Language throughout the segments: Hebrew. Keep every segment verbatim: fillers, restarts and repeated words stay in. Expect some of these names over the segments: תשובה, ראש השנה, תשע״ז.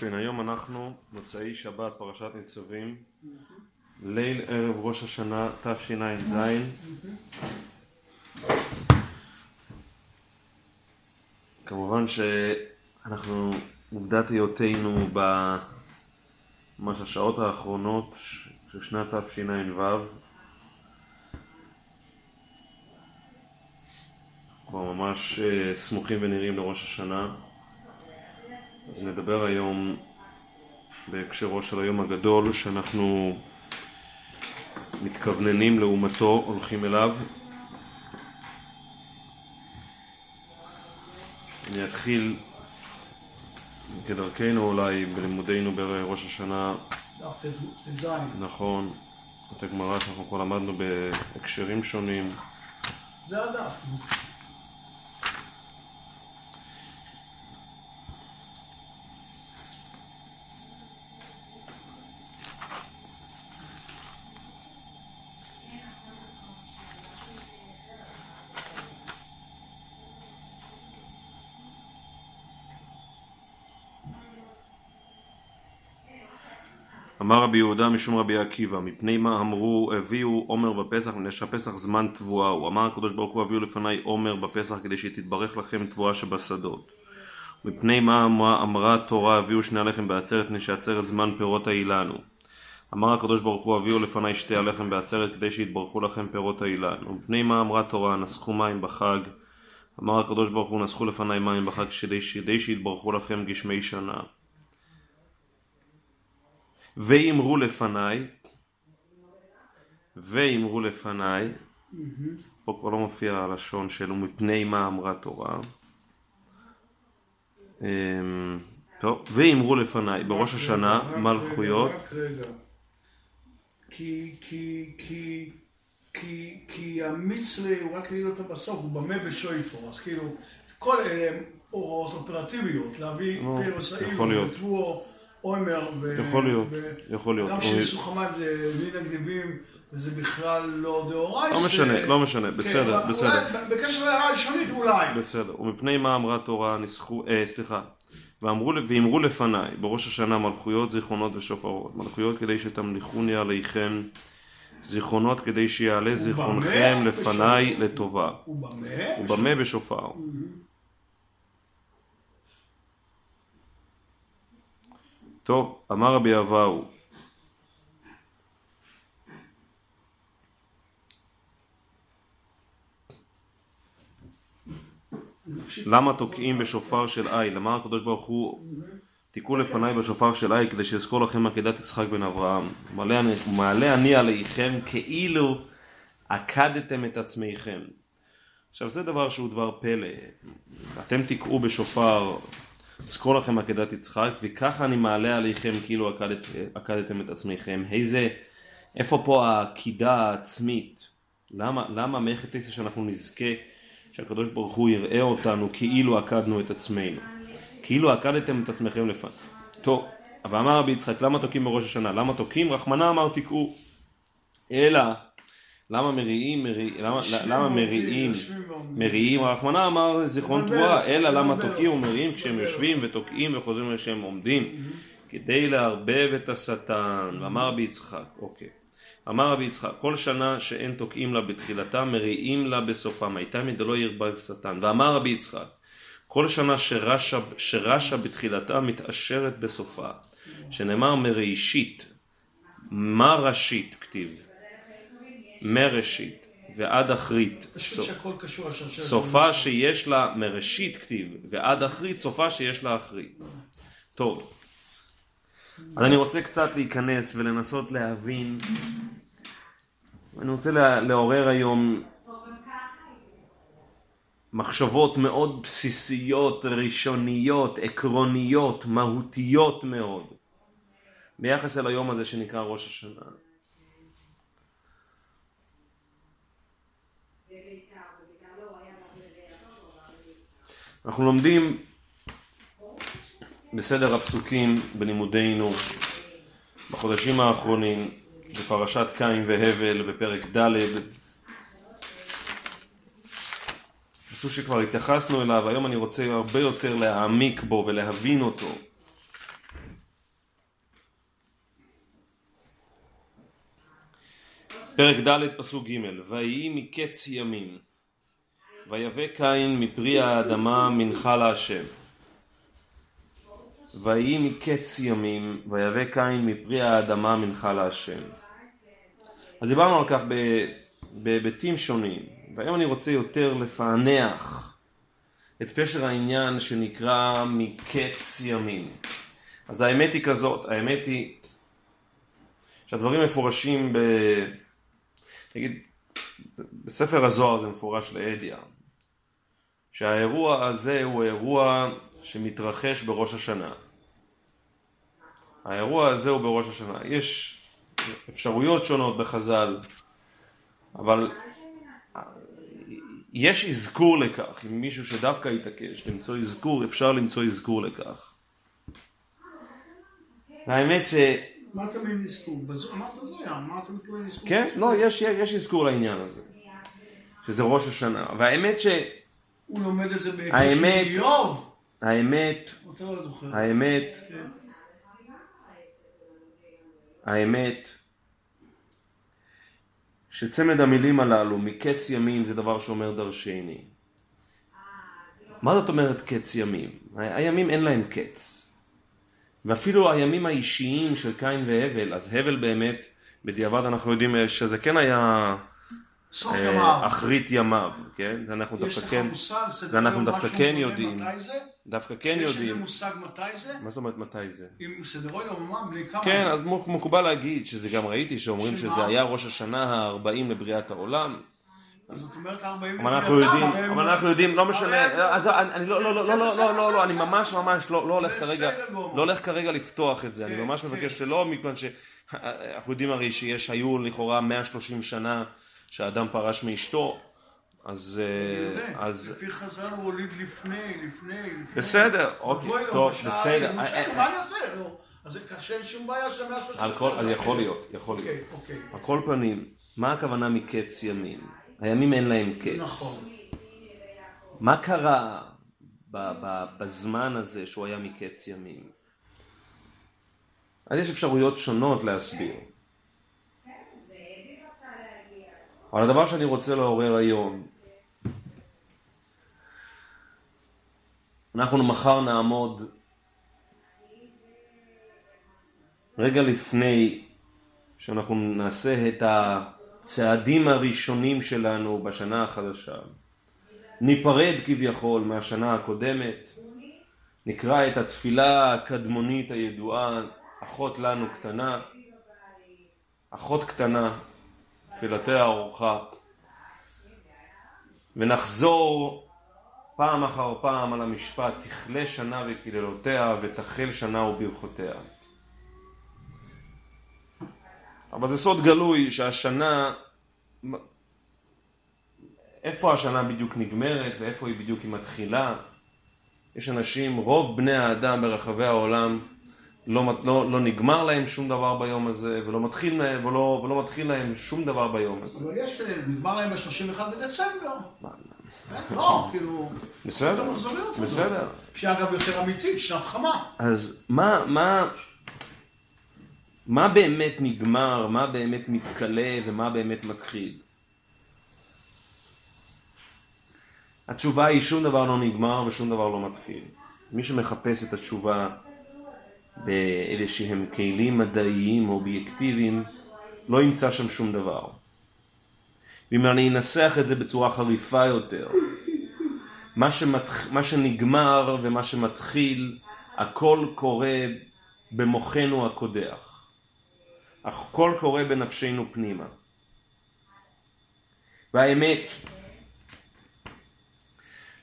כן, היום אנחנו מוצאי שבת פרשת ניצבים, ליל ערב ראש השנה תשע"ז. כמובן שאנחנו עובדת היותנו במש השעות האחרונות של שנת תשע"ו, כבר ממש סמוכים ונראים לראש השנה. אז נדבר היום בהקשרו של היום הגדול שאנחנו מתכווננים לעומתו, הולכים אליו. אני אתחיל כדרכנו אולי בלימודינו בראש השנה. נכון, את הגמרא שאנחנו כבר למדנו בהקשרים שונים. זה הדף. אמר רבי יהודה משום רבי עקיבא, מפני מה אמרו הביאו עומר בפסח, מפני שהפסח זמן תבואה. הוא אמר הקדוש ברוך הוא, הביאו לפני עומר בפסח כדי שתתברך לכם תבואה שבשדות. מפני מה אמרה, אמרה תורה, הביאו שני הלחם בעצרת, מפני שעצרת זמן פירות האילן הוא. אמר הקדוש ברוך הוא, הביאו לפני שתי הלחם בעצרת כדי שיתברכו לכם פירות האילן. ומפני מה אמרה תורה, נסכו מים בחג. אמר הקדוש ברוך הוא, נסכו לפני מים בחג כדי שיתברכו לכם גשמי שנה. ואמרו לפניי, ואמרו לפניי, פה כבר לא מופיע הלשון שלו, מפני מה אמרה תורה. טוב, ואמרו לפניי, בראש השנה, מלכויות. רק רגע, כי, כי, כי, כי, כי המצרי הוא רק נראה אותה בסוף, הוא במה בשויפו, אז כאילו, כל אלה הוראות אופרטיביות, להביא פירוס העיר ולתבואו, עומר, יכול להיות, יכול להיות. גם שניסוך המים זה מין הגניבים, וזה בכלל לא דאורייס. לא משנה, לא משנה, בסדר, בסדר. בקשר להערה הראשונית אולי. בסדר, ומפני מה אמרה תורה, נסחו, סליחה, ואמרו לפניי, בראש השנה מלכויות, זיכרונות ושופרות. מלכויות כדי שתמליכוני עליכם, זיכרונות כדי שיעלה זיכרונכם לפניי לטובה. ובמה בשופר. טוב, אמר רבי אבאו, למה תוקעים בשופר של איל? אמר הקדוש ברוך הוא, תיקעו לפניי בשופר של איל כדי שיזכור לכם עקדת יצחק בן אברהם. מעלה אני עליכם כאילו עקדתם את עצמכם. עכשיו זה דבר שהוא דבר פלא. אתם תיקעו בשופר, זכור לכם עקדת יצחק, וככה אני מעלה עליכם כאילו עקדת, עקדתם את עצמכם. איזה, איפה פה העקידה העצמית? למה, למה מערכת תסע שאנחנו נזכה שהקדוש ברוך הוא יראה אותנו כאילו עקדנו את עצמנו? כאילו עקדתם את עצמכם לפני. טוב, אבל אמר רבי יצחק, למה תוקים בראש השנה? למה תוקים? רחמנה אמר תקעו. אלא, למה מריעים, למה למה מריעים, מריעים, הרחמנה אמר זיכרון תבואה, אלא למה תוקעים ומריעים כשהם יושבים ותוקעים וחוזרים לשם עומדים, כדי להרבב את השטן. אמר רבי יצחק, אוקיי, אמר רבי יצחק, כל שנה שאין תוקעים לה בתחילתה, מריעים לה בסופם, הייתה מדלא ירבב שטן. ואמר רבי יצחק, כל שנה שרשע, שרשע בתחילתה מתאשרת בסופה, שנאמר מראשית, מה ראשית כתיב? מראשית ועד אחרית, סופה שיש לה מראשית כתיב ועד אחרית, סופה שיש לה אחרית. טוב, אז אני רוצה קצת להיכנס ולנסות להבין. אני רוצה לעורר היום מחשבות מאוד בסיסיות, ראשוניות, עקרוניות, מהותיות מאוד ביחס אל היום הזה שנקרא ראש השנה. אנחנו לומדים בסדר הפסוקים בלימודינו בחודשים האחרונים בפרשת קין והבל בפרק ד'. פסוק שכבר התייחסנו אליו, היום אני רוצה הרבה יותר להעמיק בו ולהבין אותו. פרק ד' פסוק ג' ויהי מקץ ימים ויבא קין מפרי האדמה מנחה להשם. ויהי מקץ ימים ויבא קין מפרי האדמה מנחה להשם. אז דיברנו על כך בהיבטים שונים, והיום אני רוצה יותר לפענח את פשר העניין שנקרא מקץ ימים. אז האמת היא כזאת, האמת היא שהדברים מפורשים ב... נגיד, בספר הזוהר זה מפורש לעדיה, שהאירוע הזה הוא אירוע שמתרחש בראש השנה. האירוע הזה הוא בראש השנה. יש אפשרויות שונות בחז"ל, אבל יש אזכור לכך. אם מישהו שדווקא יתעקש למצוא אזכור, אפשר למצוא אזכור לכך. והאמת ש... מה אתה מבין לזכור? אמרת זויה, מה אתה מתכוון לזכור? כן, לא, יש, יש לזכור לעניין הזה, שזה ראש השנה. והאמת ש... הוא לומד את זה בהקשר של איוב. האמת, האמת, האמת, שצמד המילים הללו, מקץ ימים, זה דבר שאומר דרשני. מה זאת אומרת קץ ימים? הימים אין להם קץ. ואפילו הימים האישיים של קין והבל, אז הבל באמת, בדיעבד אנחנו יודעים שזה כן היה אחרית ימיו, כן? אנחנו דווקא כן יודעים. דווקא כן יודעים. יש איזה מושג מתי זה? מה זאת אומרת מתי זה? אם סדרוי יומם, בלי כמה... כן, אז מקובל להגיד שזה גם ראיתי, שאומרים שזה היה ראש השנה ה-ארבעים לבריאת העולם. אז זאת אומרת ארבעים... אבל אנחנו יודעים, אבל אנחנו יודעים, לא משנה, אני לא, לא, לא, לא, לא, לא, אני ממש ממש לא הולך כרגע, לא הולך כרגע לפתוח את זה, אני ממש מבקש שלא, מכיוון שאנחנו יודעים הרי שיש, היו לכאורה מאה ושלושים שנה שהאדם פרש מאשתו, אז... לפי חז"ל הוא הוליד לפני, לפני, לפני... בסדר, אוקיי, טוב, בסדר. מה נעשה? אז כך שאין שום בעיה של מאה ושלושים שנה. אז יכול להיות, יכול להיות. על כל פנים, מה הכוונה מקץ ימים? הימים אין להם קץ. נכון. מה קרה בזמן הזה שהוא היה מקץ ימים? אז יש אפשרויות שונות להסביר. אבל הדבר שאני רוצה לעורר היום, אנחנו מחר נעמוד רגע לפני שאנחנו נעשה את ה... צעדים הראשונים שלנו בשנה החדשה. ניפרד כביכול מהשנה הקודמת, נקרא את התפילה הקדמונית הידועה, אחות לנו קטנה, אחות קטנה, תפילתיה ארוכה, ונחזור פעם אחר פעם על המשפט, תכלה שנה וקללותיה ותחל שנה וברכותיה. אבל זה סוד גלוי שהשנה, איפה השנה בדיוק נגמרת ואיפה היא בדיוק היא מתחילה. יש אנשים, רוב בני האדם ברחבי העולם, לא, לא, לא נגמר להם שום דבר ביום הזה, ולא מתחיל, ולא, ולא מתחיל להם שום דבר ביום הזה. אבל יש, נגמר להם ב-שלושים ואחד בדצמבר. לא, כאילו... בסדר, בסדר. שאגב יותר אמיתית, שנת חמה. אז מה, מה... מה באמת נגמר, מה באמת מתקלה ומה באמת מתחיל? התשובה היא שום דבר לא נגמר ושום דבר לא מתחיל. מי שמחפש את התשובה באלה שהם כלים מדעיים, אובייקטיביים, לא ימצא שם שום דבר. ואם אני אנסח את זה בצורה חריפה יותר, מה שמתח... מה שנגמר ומה שמתחיל, הכל קורה במוחנו הקודח. הכל קורה בנפשנו פנימה. והאמת,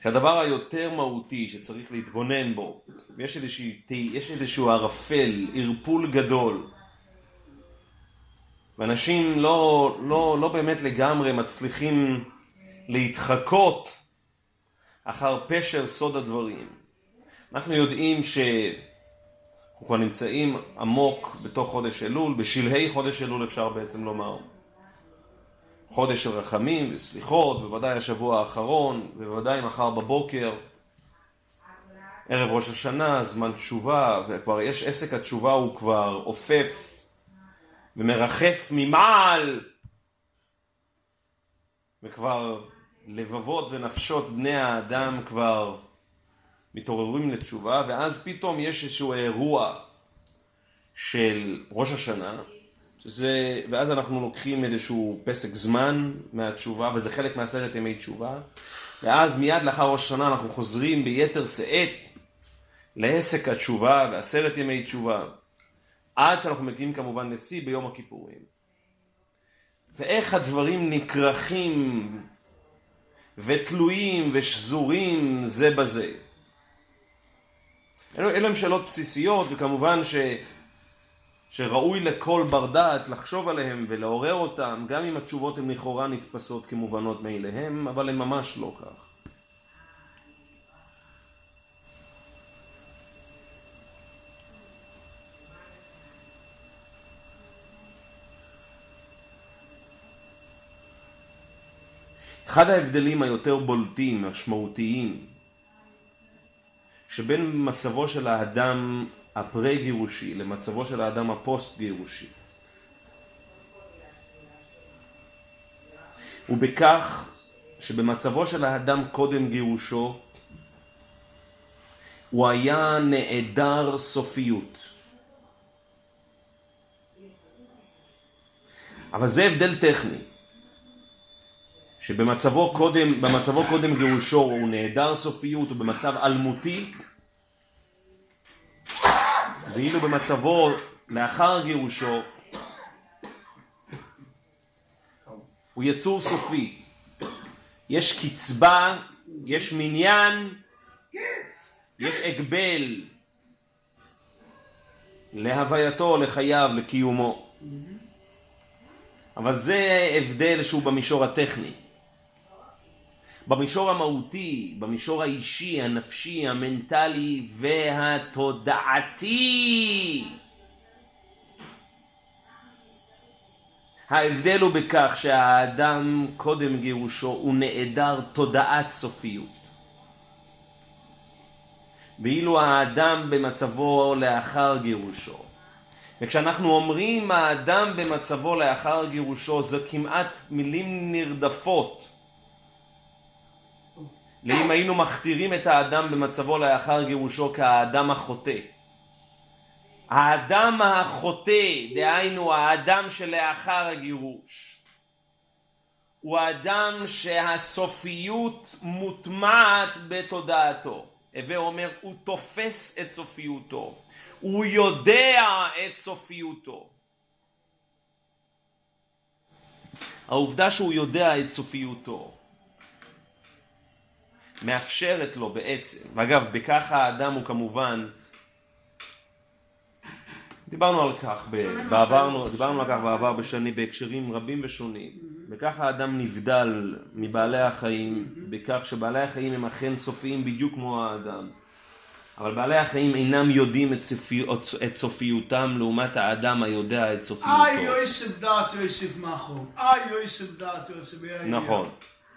שהדבר היותר מהותי שצריך להתבונן בו, ויש איזשהו, יש איזשהו ערפל, ערפול גדול, ואנשים לא, לא, לא באמת לגמרי מצליחים להתחקות אחר פשר סוד הדברים. אנחנו יודעים ש... אנחנו כבר נמצאים עמוק בתוך חודש אלול, בשלהי חודש אלול אפשר בעצם לומר. חודש של רחמים וסליחות, בוודאי השבוע האחרון, בוודאי מחר בבוקר, ערב ראש השנה, זמן תשובה, וכבר יש עסק התשובה, הוא כבר עופף ומרחף ממעל וכבר לבבות ונפשות בני האדם כבר מתעוררים לתשובה, ואז פתאום יש איזשהו אירוע של ראש השנה, שזה, ואז אנחנו לוקחים איזשהו פסק זמן מהתשובה, וזה חלק מעשרת ימי תשובה, ואז מיד לאחר ראש השנה אנחנו חוזרים ביתר שאת לעסק התשובה ועשרת ימי תשובה, עד שאנחנו מגיעים כמובן לשיא ביום הכיפורים. ואיך הדברים נקרחים ותלויים ושזורים זה בזה. אלו, אלו הם שאלות בסיסיות, וכמובן ש, שראוי לכל בר דעת לחשוב עליהם ולעורר אותם, גם אם התשובות הן לכאורה נתפסות כמובנות מאליהם, אבל הן ממש לא כך. אחד ההבדלים היותר בולטים, משמעותיים, שבין מצבו של האדם הפרי גירושי למצבו של האדם הפוסט גירושי, ובכך שבמצבו של האדם קודם גירושו הוא היה נעדר סופיות. אבל זה הבדל טכני. שבמצבו קודם, במצבו קודם גירושו הוא נעדר סופיות, הוא במצב אלמותי, ואילו במצבו לאחר גירושו הוא יצור סופי. יש קצבה, יש מניין, יש הגבל להווייתו, לחייו, לקיומו. אבל זה הבדל שהוא במישור הטכני. במישור המהותי, במישור האישי, הנפשי, המנטלי והתודעתי, ההבדל הוא בכך שהאדם קודם גירושו הוא נעדר תודעת סופיות, ואילו האדם במצבו לאחר גירושו. וכשאנחנו אומרים האדם במצבו לאחר גירושו, זה כמעט מילים נרדפות. לאם היינו מכתירים את האדם במצבו לאחר גירושו כאדם החוטא. האדם החוטא, דהיינו האדם שלאחר הגירוש, הוא האדם שהסופיות מוטמעת בתודעתו. הווה אומר, הוא תופס את סופיותו, הוא יודע את סופיותו. העובדה שהוא יודע את סופיותו מאפשרת לו בעצם, ואגב, בכך האדם הוא כמובן, דיברנו על כך בעבר, דיברנו על כך בעבר בשני, בהקשרים רבים ושונים, בכך האדם נבדל מבעלי החיים, בכך שבעלי החיים הם אכן סופיים בדיוק כמו האדם, אבל בעלי החיים אינם יודעים את, סופי, את סופיותם לעומת האדם היודע את סופיותו. נכון.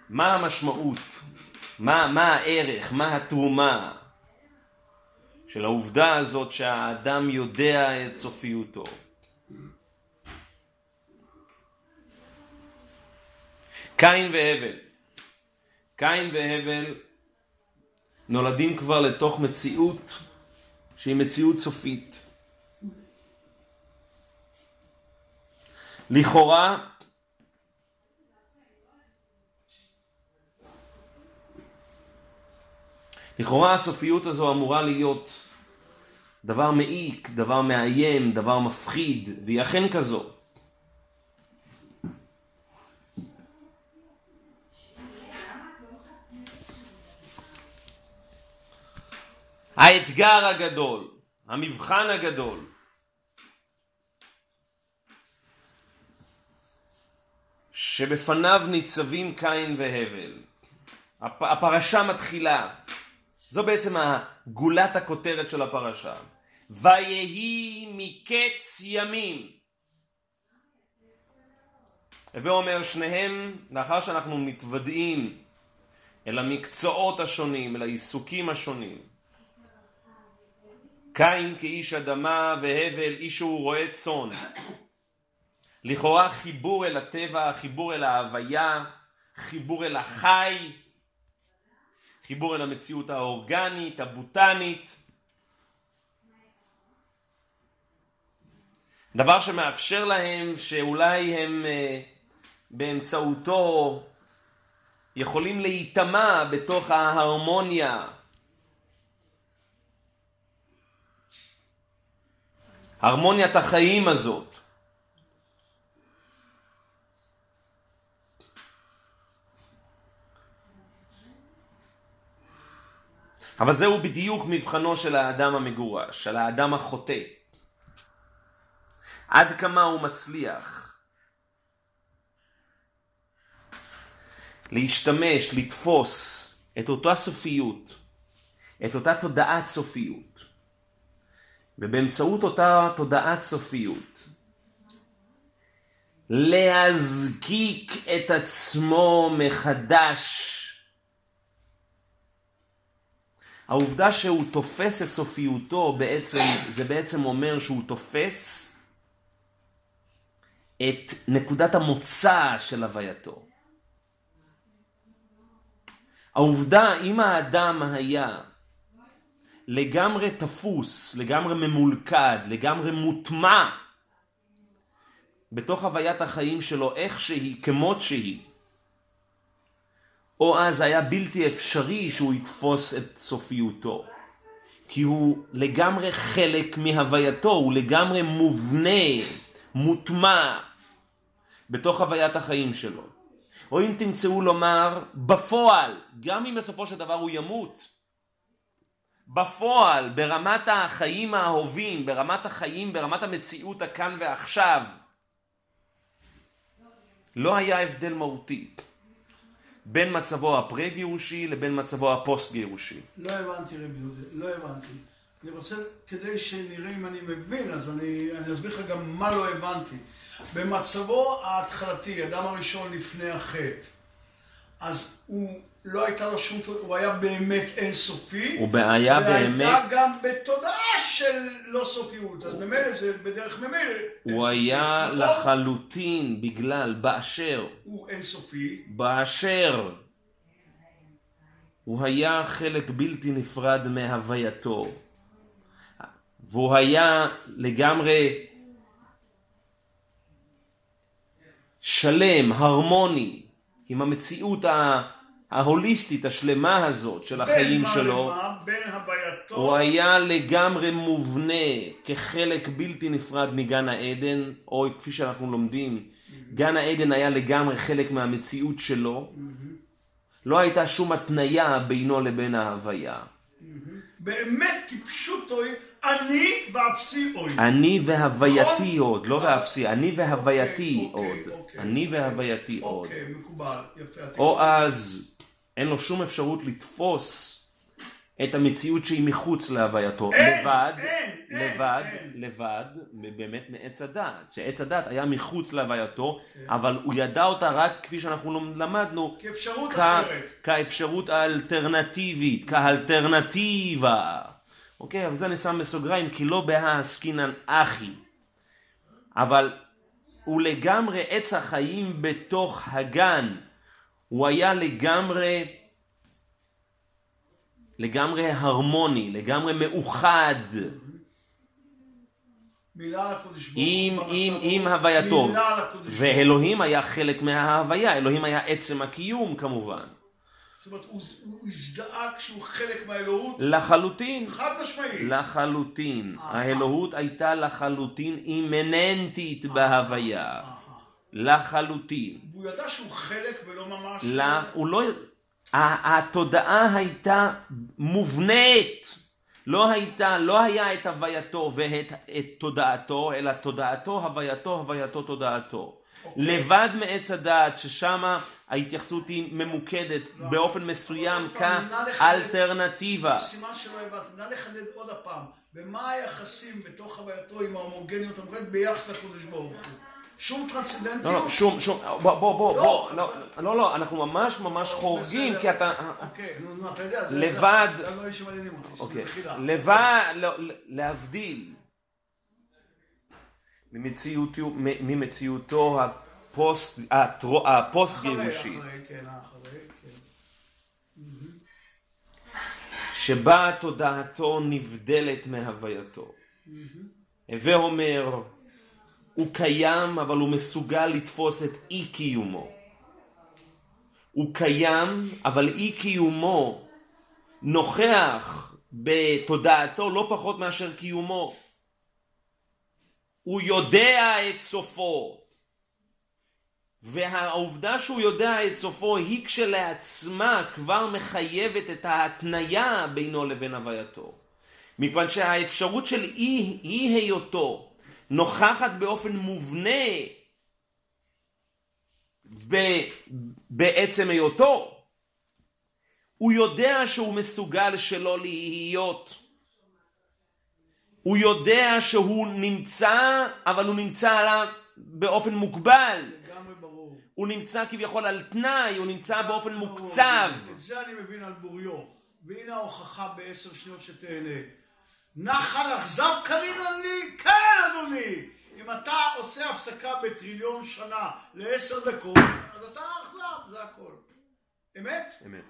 מה המשמעות? מה, מה הערך, מה התרומה של העובדה הזאת שהאדם יודע את סופיותו? קין והבל. קין והבל נולדים כבר לתוך מציאות שהיא מציאות סופית. לכאורה לכאורה הסופיות הזו אמורה להיות דבר מעיק, דבר מאיים, דבר מפחיד, והיא אכן כזו. האתגר הגדול, המבחן הגדול, שבפניו ניצבים קין והבל. הפ- הפרשה מתחילה. זו בעצם הגולת הכותרת של הפרשה. ויהי מקץ ימים. הווה אומר, שניהם, לאחר שאנחנו מתוודעים אל המקצועות השונים, אל העיסוקים השונים, קין כאיש אדמה והבל איש שהוא רועה צאן. לכאורה חיבור אל הטבע, חיבור אל ההוויה, חיבור אל החי, חיבור אל המציאות האורגנית, הבוטנית. דבר שמאפשר להם שאולי הם באמצעותו יכולים להיטמע בתוך ההרמוניה. הרמוניית החיים הזאת. אבל זהו בדיוק מבחנו של האדם המגורש, של האדם החוטא. עד כמה הוא מצליח להשתמש, לתפוס את אותה סופיות, את אותה תודעת סופיות. ובאמצעות אותה תודעת סופיות, להזקיק את עצמו מחדש. העובדה שהוא תופס את סופיותו בעצם, זה בעצם אומר שהוא תופס את נקודת המוצא של הווייתו. העובדה אם האדם היה לגמרי תפוס, לגמרי ממולכד, לגמרי מוטמע בתוך הוויית החיים שלו איך שהיא, כמות שהיא, או אז היה בלתי אפשרי שהוא יתפוס את סופיותו, כי הוא לגמרי חלק מהווייתו, הוא לגמרי מובנה, מוטמע בתוך הוויית החיים שלו. או אם תמצאו לומר, בפועל, גם אם בסופו של דבר הוא ימות, בפועל, ברמת החיים האהובים, ברמת החיים, ברמת המציאות הכאן ועכשיו, לא היה הבדל מהותי. בין מצבו הפרה-גירושי לבין מצבו הפוסט-גירושי. לא הבנתי, רבי יהודה, לא הבנתי. אני רוצה, כדי שנראה אם אני מבין, אז אני, אני אסביר לך גם מה לא הבנתי. במצבו ההתחלתי, אדם הראשון לפני החטא, אז הוא לא הייתה לו שום, הוא היה באמת אינסופי. הוא בעיה באמת. והייתה גם בתודעה של לא סופיות, אז ממילא זה בדרך ממילא. הוא היה לחלוטין בגלל באשר. הוא אינסופי. באשר. הוא היה חלק בלתי נפרד מהווייתו. והוא היה לגמרי שלם, הרמוני, עם המציאות ה... ההוליסטית השלמה הזאת של החיים שלו, הוא היה לגמרי מובנה כחלק בלתי נפרד מגן העדן, או כפי שאנחנו לומדים, גן העדן היה לגמרי חלק מהמציאות שלו, לא הייתה שום התניה בינו לבין ההוויה. באמת כפשוט אוי, אני ואפסי אוי. אני והווייתי עוד, לא ואפסי, אני והווייתי עוד. אני והווייתי עוד. אוקיי, מקובל, יפה. או אז אין לו שום אפשרות לתפוס את המציאות שהיא מחוץ להווייתו. לבד, לבד, לבד, באמת מעץ הדעת. שעץ הדעת היה מחוץ להווייתו, אבל הוא ידע אותה רק כפי שאנחנו למדנו. כאפשרות אחרת. כאפשרות האלטרנטיבית, כאלטרנטיבה. אוקיי, אבל זה אני שם בסוגריים, כי לא בהעסקינן אחי. אבל הוא לגמרי עץ החיים בתוך הגן. הוא היה לגמרי... לגמרי הרמוני, לגמרי מאוחד. מילה לקודש ברוך. עם, עם, עם הווייתו. מילה לקודש ברוך. ואלוהים היה חלק מההוויה, אלוהים היה עצם הקיום כמובן. זאת אומרת, הוא, הוא הזדעה כשהוא חלק מהאלוהות? לחלוטין. חד משמעית. לחלוטין. אה. האלוהות הייתה לחלוטין אימננטית אה. בהוויה. אה. לחלוטין. הוא ידע שהוא חלק ולא ממש... לה... הוא לא... התודעה הייתה מובנית, לא הייתה, לא היה את הווייתו ואת את תודעתו, אלא תודעתו, הווייתו, הווייתו, תודעתו. Okay. לבד מעץ הדעת ששם ההתייחסות היא ממוקדת לא. באופן מסוים כאלטרנטיבה. סימן שלא הבאתי, נא לחדד עוד הפעם, ומה היחסים בתוך הווייתו עם ההומוגניות המוקדת ביחס לקודש ברוך הוא? שום טרנסדנטיות? לא, לא, שום, שום, בוא, בוא, בוא, לא, לא, לא, לא, אנחנו ממש ממש חורגים, כי אתה... אוקיי, נו, אתה יודע, זה... לבד... לא יש שמעניינים אותי, אוקיי, לבד, להבדיל ממציאותו פוסט, הפוסט גירושי. אחרי, כן, אחרי, כן. שבה תודעתו נבדלת מהווייתו. הווה אומר, הוא קיים, אבל הוא מסוגל לתפוס את אי קיומו. הוא קיים, אבל אי קיומו נוכח בתודעתו לא פחות מאשר קיומו. הוא יודע את סופו. והעובדה שהוא יודע את סופו היא כשלעצמה כבר מחייבת את ההתניה בינו לבין הווייתו. מפני שהאפשרות של אי, אי היותו נוכחת באופן מובנה ב, בעצם היותו. הוא יודע שהוא מסוגל שלא להיות. הוא יודע שהוא נמצא, אבל הוא נמצא עליו באופן מוגבל. לגמרי ברור. הוא נמצא כביכול על תנאי, הוא נמצא באופן מוקצב. את זה אני מבין על בוריו. והנה ההוכחה בעשר שניות שתהנה. נחל אכזב קרין עלי, כן אדוני. אם אתה עושה הפסקה בטריליון שנה לעשר דקות, אז אתה אכזב, זה הכל. אמת? אמת.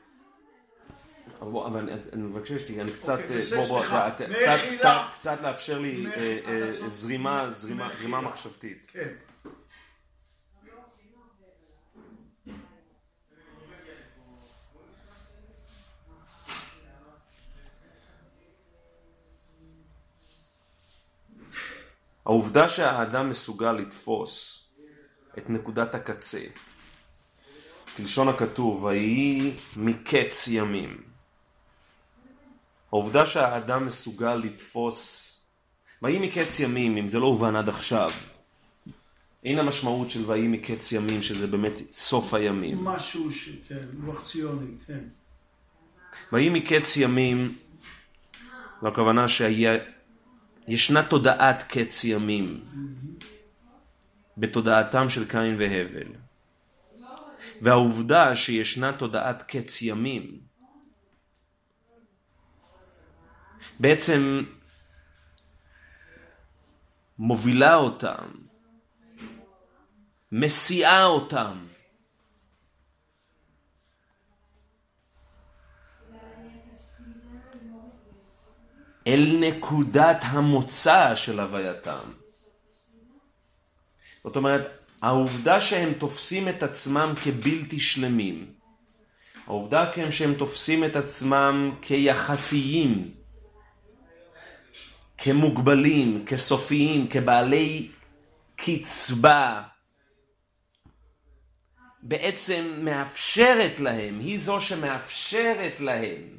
אבל אני מבקש שתיגן קצת, בוא בוא, קצת לאפשר לי זרימה, זרימה מחשבתית. כן. העובדה שהאדם מסוגל לתפוס את נקודת הקצה, כלשון הכתוב, ויהי מקץ ימים. העובדה שהאדם מסוגל לתפוס, ויהי מקץ ימים, אם זה לא הובן עד עכשיו, אין המשמעות של ויהי מקץ ימים, שזה באמת סוף הימים. משהו שכן, לוח ציוני, כן. ויהי מקץ ימים, זו הכוונה שישנה תודעת קץ ימים, בתודעתם של קין והבל. והעובדה שישנה תודעת קץ ימים, בעצם מובילה אותם, מסיעה אותם, אל נקודת המוצא של הווייתם. זאת אומרת, העובדה שהם תופסים את עצמם כבלתי שלמים, העובדה כן שהם תופסים את עצמם כיחסיים, כמוגבלים, כסופיים, כבעלי קצבה, בעצם מאפשרת להם, היא זו שמאפשרת להם,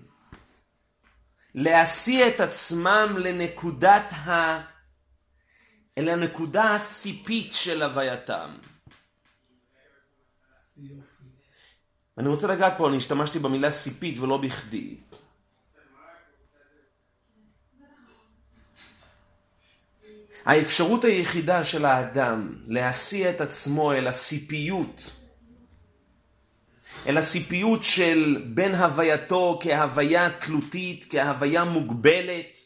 להשיא את עצמם לנקודת ה... אל הנקודה הסיפית של הווייתם. אני רוצה לגעת פה, אני השתמשתי במילה סיפית ולא בכדי. האפשרות היחידה של האדם להשיא את עצמו אל הסיפיות, אל הסיפיות של בין הווייתו כהוויה תלותית, כהוויה מוגבלת,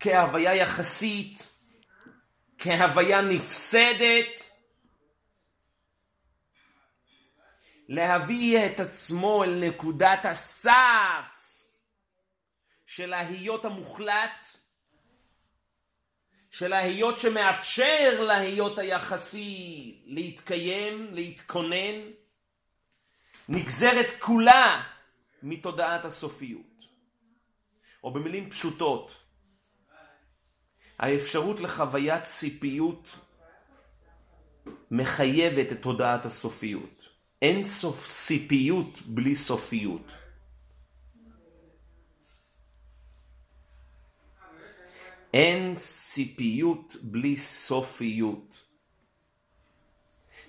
כהוויה יחסית, כהוויה נפסדת, להביא את עצמו אל נקודת הסף של ההיות המוחלט, של ההיות שמאפשר להיות היחסי להתקיים, להתכונן, נגזרת כולה מתודעת הסופיות. או במילים פשוטות, האפשרות לחוויית סיפיות מחייבת את תודעת הסופיות. אין סוף סיפיות בלי סופיות. אין סיפיות בלי סופיות.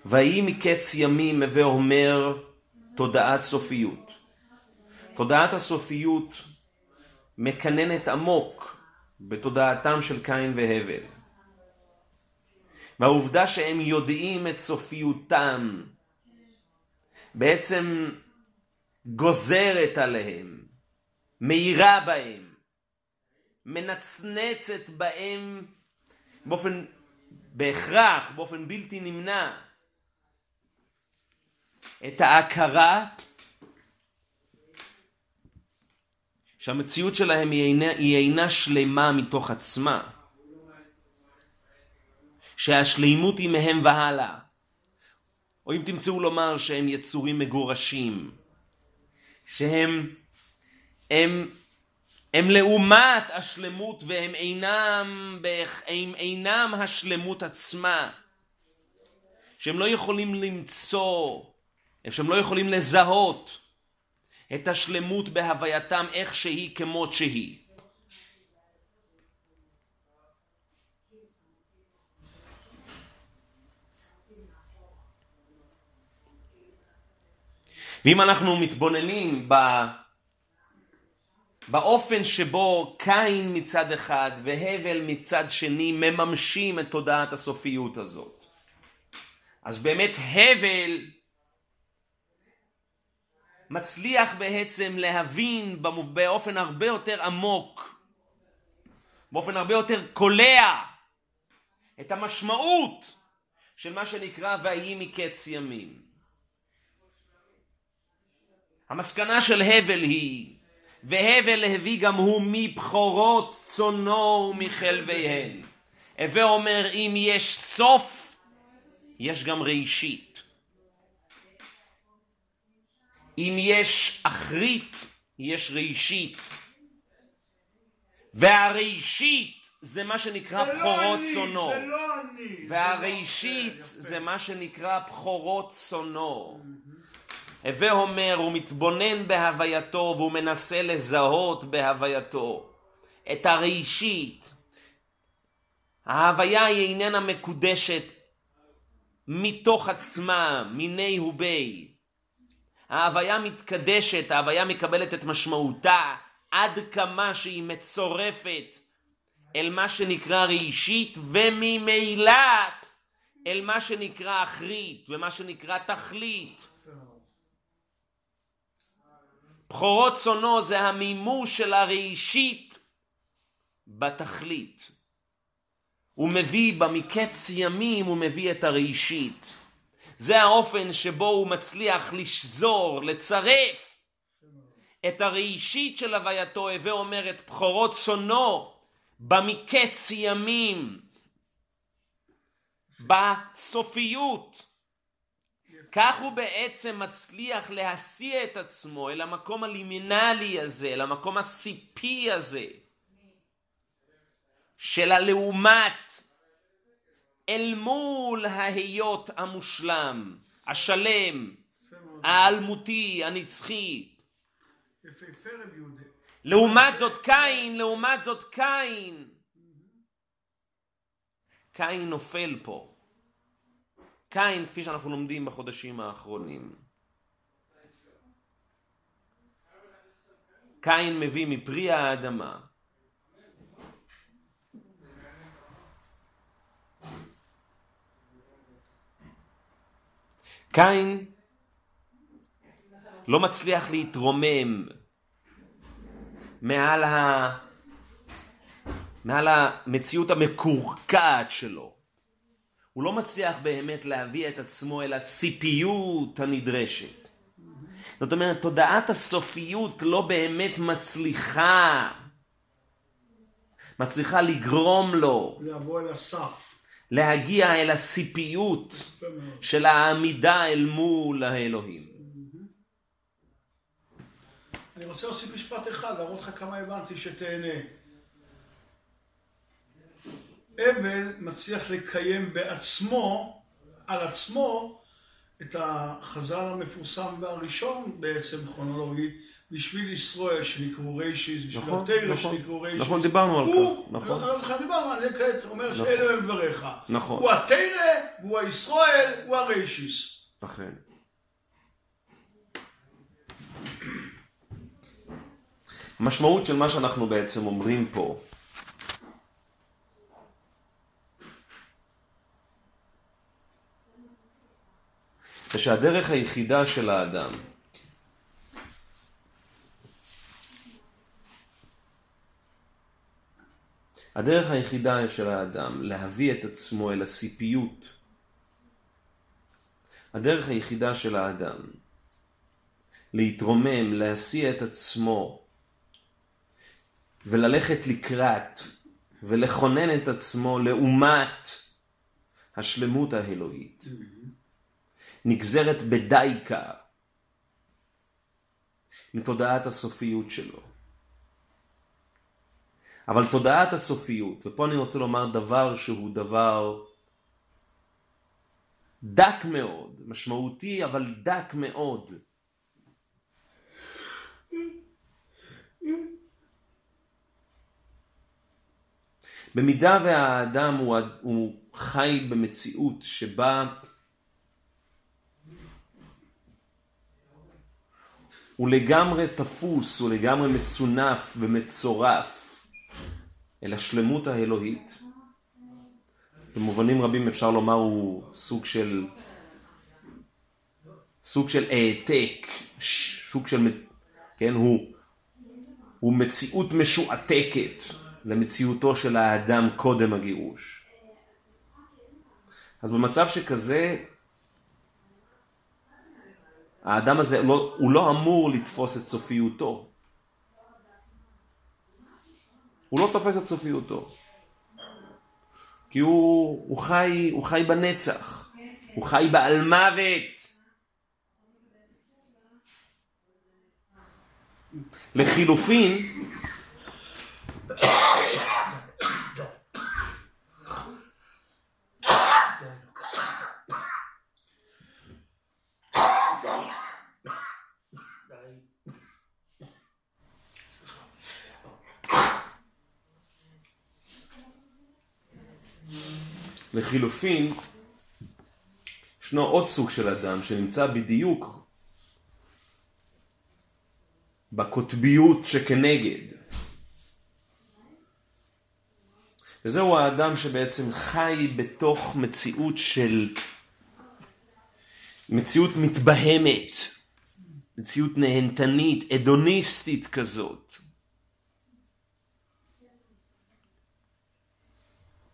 ויהי מקץ ימים, הווה אומר, תודעת סופיות. תודעת הסופיות מקננת עמוק בתודעתם של קין והבל. והעובדה שהם יודעים את סופיותם בעצם גוזרת עליהם, מאירה בהם, מנצנצת בהם באופן בהכרח, באופן בלתי נמנע, את ההכרה שהמציאות שלהם היא אינה, היא אינה שלמה מתוך עצמה, שהשלימות היא מהם והלאה, או אם תמצאו לומר שהם יצורים מגורשים, שהם הם, הם לעומת השלמות והם אינם, הם אינם השלמות עצמה, שהם לא יכולים למצוא, שהם לא יכולים לזהות את השלמות בהווייתם איך שהיא כמות שהיא. ואם אנחנו מתבוננים ב... באופן שבו קין מצד אחד והבל מצד שני מממשים את תודעת הסופיות הזאת, אז באמת הבל מצליח בעצם להבין באופן הרבה יותר עמוק, באופן הרבה יותר קולע, את המשמעות של מה שנקרא ויהי מקץ ימים. המסקנה של הבל היא, והבל הביא גם הוא מבחורות צונו ומחלביהן. הווה אומר, אם יש סוף, יש גם ראשית. אם יש אחרית, יש ראשית. והראשית זה מה שנקרא בחורות צונו. זה לא אני. והראשית זה מה שנקרא בחורות צונו. הווה אומר, הוא מתבונן בהווייתו והוא מנסה לזהות בהווייתו את הראשית. ההוויה היא איננה מקודשת מתוך עצמה, מיני ובי. ההוויה מתקדשת, ההוויה מקבלת את משמעותה עד כמה שהיא מצורפת אל מה שנקרא ראשית, וממילא אל מה שנקרא אחרית ומה שנקרא תכלית. בחורות צונו זה המימוש של הראשית בתכלית. הוא מביא במקץ ימים, הוא מביא את הראשית. זה האופן שבו הוא מצליח לשזור, לצרף את הראשית של הווייתו. הווה אומרת, בחורות צונו במקץ ימים, בסופיות. כך הוא בעצם מצליח להסיע את עצמו אל המקום הלימינלי הזה, אל המקום הסיפי הזה, של הלעומת, אל מול ההיות המושלם, השלם, האלמותי, הנצחי. לעומת זאת קין, לעומת זאת קין. קין נופל פה. קין, כפי שאנחנו לומדים בחודשים האחרונים, קין מביא מפרי האדמה. קין לא מצליח להתרומם מעל ה... מעל המציאות המקורקעת שלו. הוא לא מצליח באמת להביא את עצמו אל הסיפיות הנדרשת. זאת אומרת, תודעת הסופיות לא באמת מצליחה, מצליחה לגרום לו לבוא אל הסף, להגיע אל הסיפיות של העמידה אל מול האלוהים. אני רוצה להוסיף משפט אחד, להראות לך כמה הבנתי שתהנה. הבל מצליח לקיים בעצמו, על עצמו, את החז"ל המפורסם והראשון בעצם כרונולוגי, בשביל ישראל שנקראו ראשיס, בשביל נכון, התורה נכון, שנקראו ראשיס. נכון, דיברנו על כך. הוא, נכון. לא, לא זוכר, דיברנו, אני כעת אומר נכון. שאלו הם דבריך. נכון. הוא התורה, הוא הישראל, הוא הראשיס. נכון. המשמעות של מה שאנחנו בעצם אומרים פה, זה שהדרך היחידה של האדם הדרך היחידה של האדם להביא את עצמו אל הסיפיות, הדרך היחידה של האדם להתרומם, להסיע את עצמו וללכת לקראת ולכונן את עצמו לעומת השלמות האלוהית, נגזרת בדייקה מתודעת הסופיות שלו. אבל תודעת הסופיות, ופה אני רוצה לומר דבר שהוא דבר דק מאוד, משמעותי אבל דק מאוד. במידה והאדם הוא, הוא חי במציאות שבה הוא לגמרי תפוס, הוא לגמרי מסונף ומצורף אל השלמות האלוהית, במובנים רבים אפשר לומר הוא סוג של סוג של העתק, סוג של, כן, הוא הוא מציאות משועתקת למציאותו של האדם קודם הגירוש. אז במצב שכזה האדם הזה לא, הוא לא אמור לתפוס את סופיותו. הוא לא תופס את סופיותו. כי הוא, הוא, חי, הוא חי בנצח. הוא חי בעל מוות. לחילופין, לחילופין, ישנו עוד סוג של אדם שנמצא בדיוק בקוטביות שכנגד. וזהו האדם שבעצם חי בתוך מציאות של מציאות מתבהמת, מציאות נהנתנית, אדוניסטית כזאת.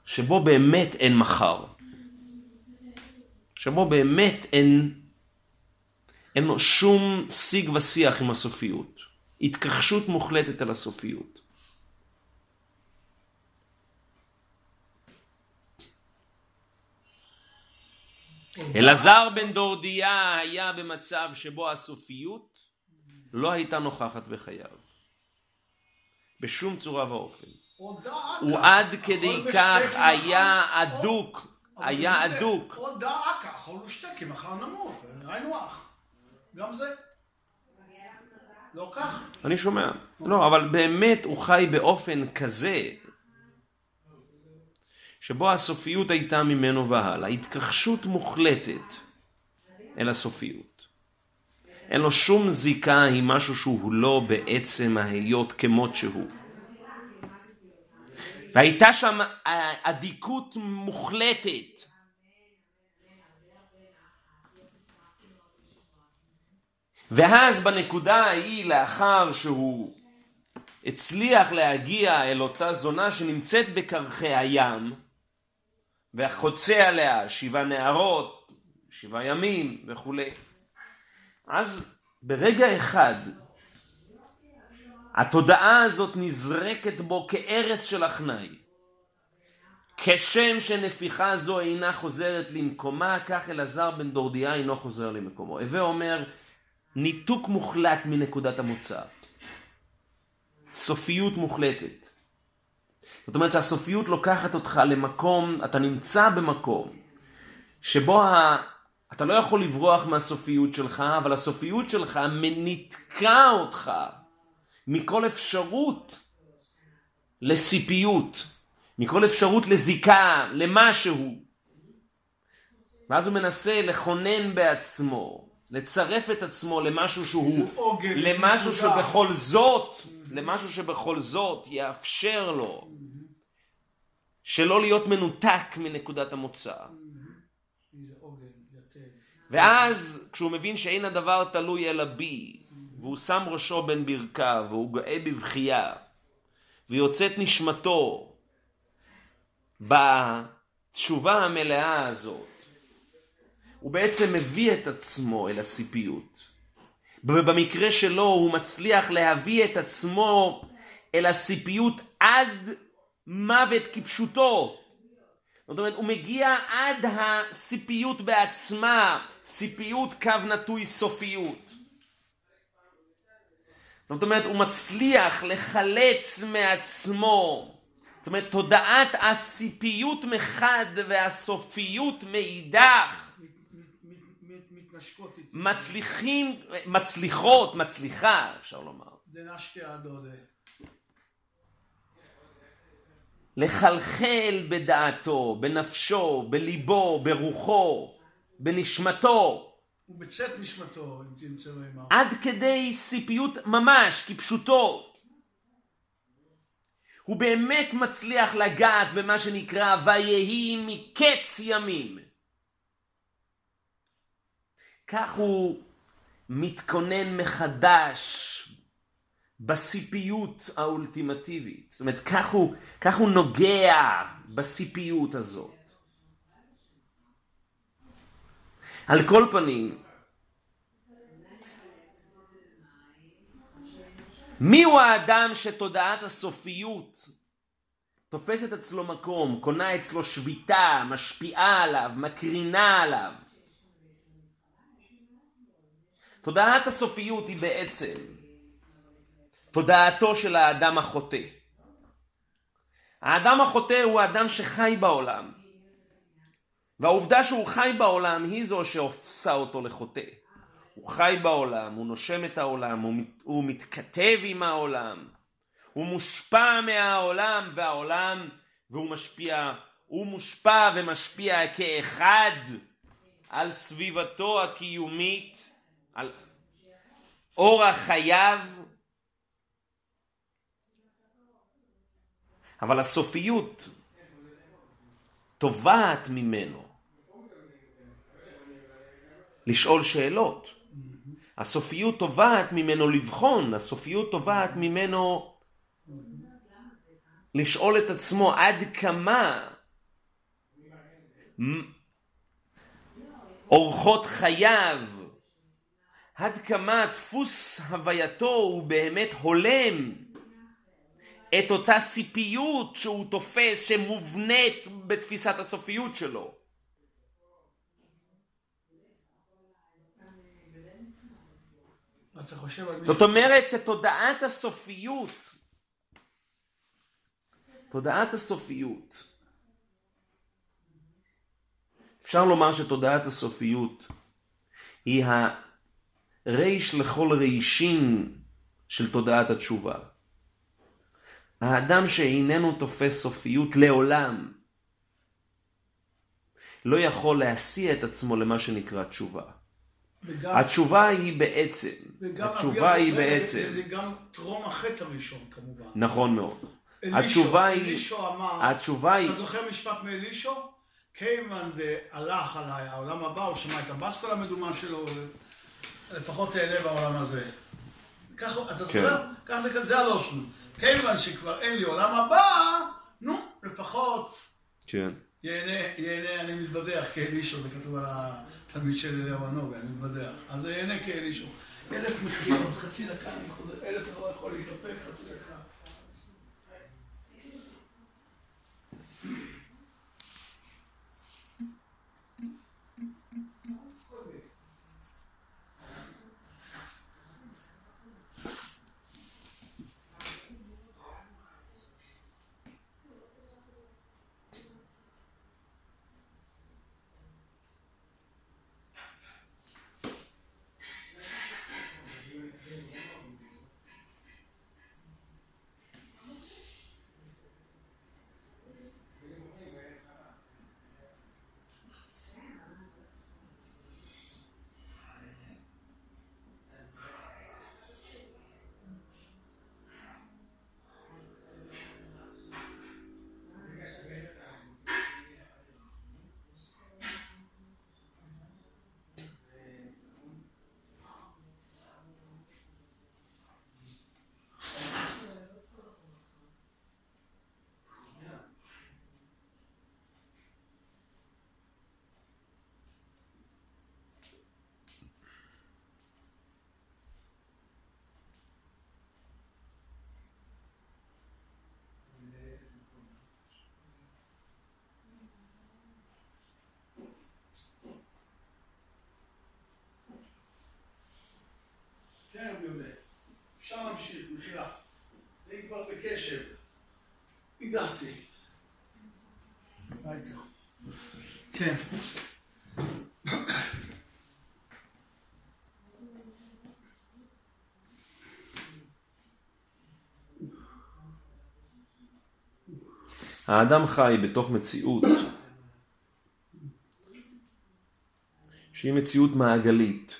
שבו באמת אין מחר. שבו באמת אין, אין לו שום שיג ושיח עם הסופיות. התכחשות מוחלטת על הסופיות. אלעזר בן דורדיה היה במצב שבו הסופיות לא הייתה נוכחת בחייו. בשום צורה ואופן. הוא עד כדי כך היה עדוק, היה עדוק. עוד דעקה, אכלו שתי, כי מחר נמות, ראינו אח. גם זה. לא כך. אני שומע. לא, אבל באמת הוא חי באופן כזה, שבו הסופיות הייתה ממנו והלאה, התכחשות מוחלטת אל הסופיות. אין לו שום זיקה עם משהו שהוא לא בעצם ההיות כמות שהוא. והייתה שם עדיקות מוחלטת. ואז בנקודה ההיא, לאחר שהוא הצליח להגיע אל אותה זונה שנמצאת בקרחי הים, והחוצה עליה שבעה נערות, שבעה ימים וכו'. אז ברגע אחד, התודעה הזאת נזרקת בו כערס של הכנאי. כשם שנפיחה זו אינה חוזרת למקומה, כך אלעזר בן דורדיה אינו חוזר למקומו. הווה אומר, ניתוק מוחלט מנקודת המוצא. סופיות מוחלטת. זאת אומרת שהסופיות לוקחת אותך למקום, אתה נמצא במקום, שבו ה... אתה לא יכול לברוח מהסופיות שלך, אבל הסופיות שלך מנתקה אותך מכל אפשרות לסיפיות, מכל אפשרות לזיקה, למשהו. ואז הוא מנסה לכונן בעצמו, לצרף את עצמו למשהו שהוא, למשהו שבכל זאת, למשהו שבכל זאת יאפשר לו שלא להיות מנותק מנקודת המוצא. ואז כשהוא מבין שאין הדבר תלוי אלא בי, והוא שם ראשו בין ברכיו, והוא גאה בבחייה, ויוצאת נשמתו בתשובה המלאה הזאת, הוא בעצם מביא את עצמו אל הסיפיות. ובמקרה שלו הוא מצליח להביא את עצמו אל הסיפיות עד מוות כפשוטו. זאת אומרת, הוא מגיע עד הסיפיות בעצמה, סיפיות קו נטוי סופיות. זאת אומרת, הוא מצליח לחלץ מעצמו. זאת אומרת, תודעת הסיפיות מחד והסופיות מאידך. מתנשקות. מצליחים, מצליחות, מצליחה, אפשר לומר. דנשקי הדודה. לחלחל בדעתו, בנפשו, בליבו, ברוחו, בנשמתו. ובצאת נשמתו, אם תמצאו אימה. עד כדי סיפיות ממש, כפשוטו. הוא באמת מצליח לגעת במה שנקרא ויהי מקץ ימים. כך הוא מתכונן מחדש בסיפיות האולטימטיבית. זאת אומרת, כך הוא, כך הוא נוגע בסיפיות הזאת. על כל פנים, מי הוא האדם שתודעת הסופיות תופסת אצלו מקום, קונה אצלו שביטה, משפיעה עליו, מקרינה עליו? תודעת הסופיות היא בעצם תודעתו של האדם החוטא. האדם החוטא הוא האדם שחי בעולם. והעובדה שהוא חי בעולם היא זו שהופסה אותו לחוטא. הוא חי בעולם, הוא נושם את העולם, הוא, מת, הוא מתכתב עם העולם. הוא מושפע מהעולם והעולם, והוא משפיע, הוא מושפע ומשפיע כאחד על סביבתו הקיומית, על אורח חייו. אבל הסופיות תובעת ממנו לשאול שאלות. הסופיות תובעת ממנו לבחון, הסופיות תובעת ממנו לשאול את עצמו עד כמה אורחות חייו, עד כמה דפוס הווייתו הוא באמת הולם את אותה סיפיות שהוא תופס, שמובנית בתפיסת הסופיות שלו. זאת אומרת שתודעת הסופיות, תודעת הסופיות, אפשר לומר שתודעת הסופיות היא הראש לכל ראשים של תודעת התשובה. האדם שאיננו תופס סופיות לעולם לא יכול להסיע את עצמו למה שנקרא תשובה. וגם, התשובה היא בעצם, התשובה היא בעצם. זה גם טרום החטא הראשון כמובן. נכון מאוד. אלישו, התשובה אלישו היא, אמר, התשובה אתה היא. אתה זוכר משפט מאלישו? כיוון הלך עליי העולם הבא, הוא שמע את הבסקול המדומה שלו, לפחות תהנה בעולם הזה. כך, אתה זוכר? כן. כך זה כזה הלושנו. כיוון שכבר אין לי עולם הבא, נו, לפחות כן. יענה, יענה, אני מתבדח כאלישו, זה כתוב על התלמיד של אליהו הנוגה, אני מתבדח. אז זה יענה כאלישו. אלף מחיות, חצי דקה, אני חוזר, אלף לא יכול להתאפק, חצי דקה. עכשיו ממשיך, מחילה. אני כבר בקשב. הגעתי. הביתה. כן. האדם חי בתוך מציאות שהיא מציאות מעגלית,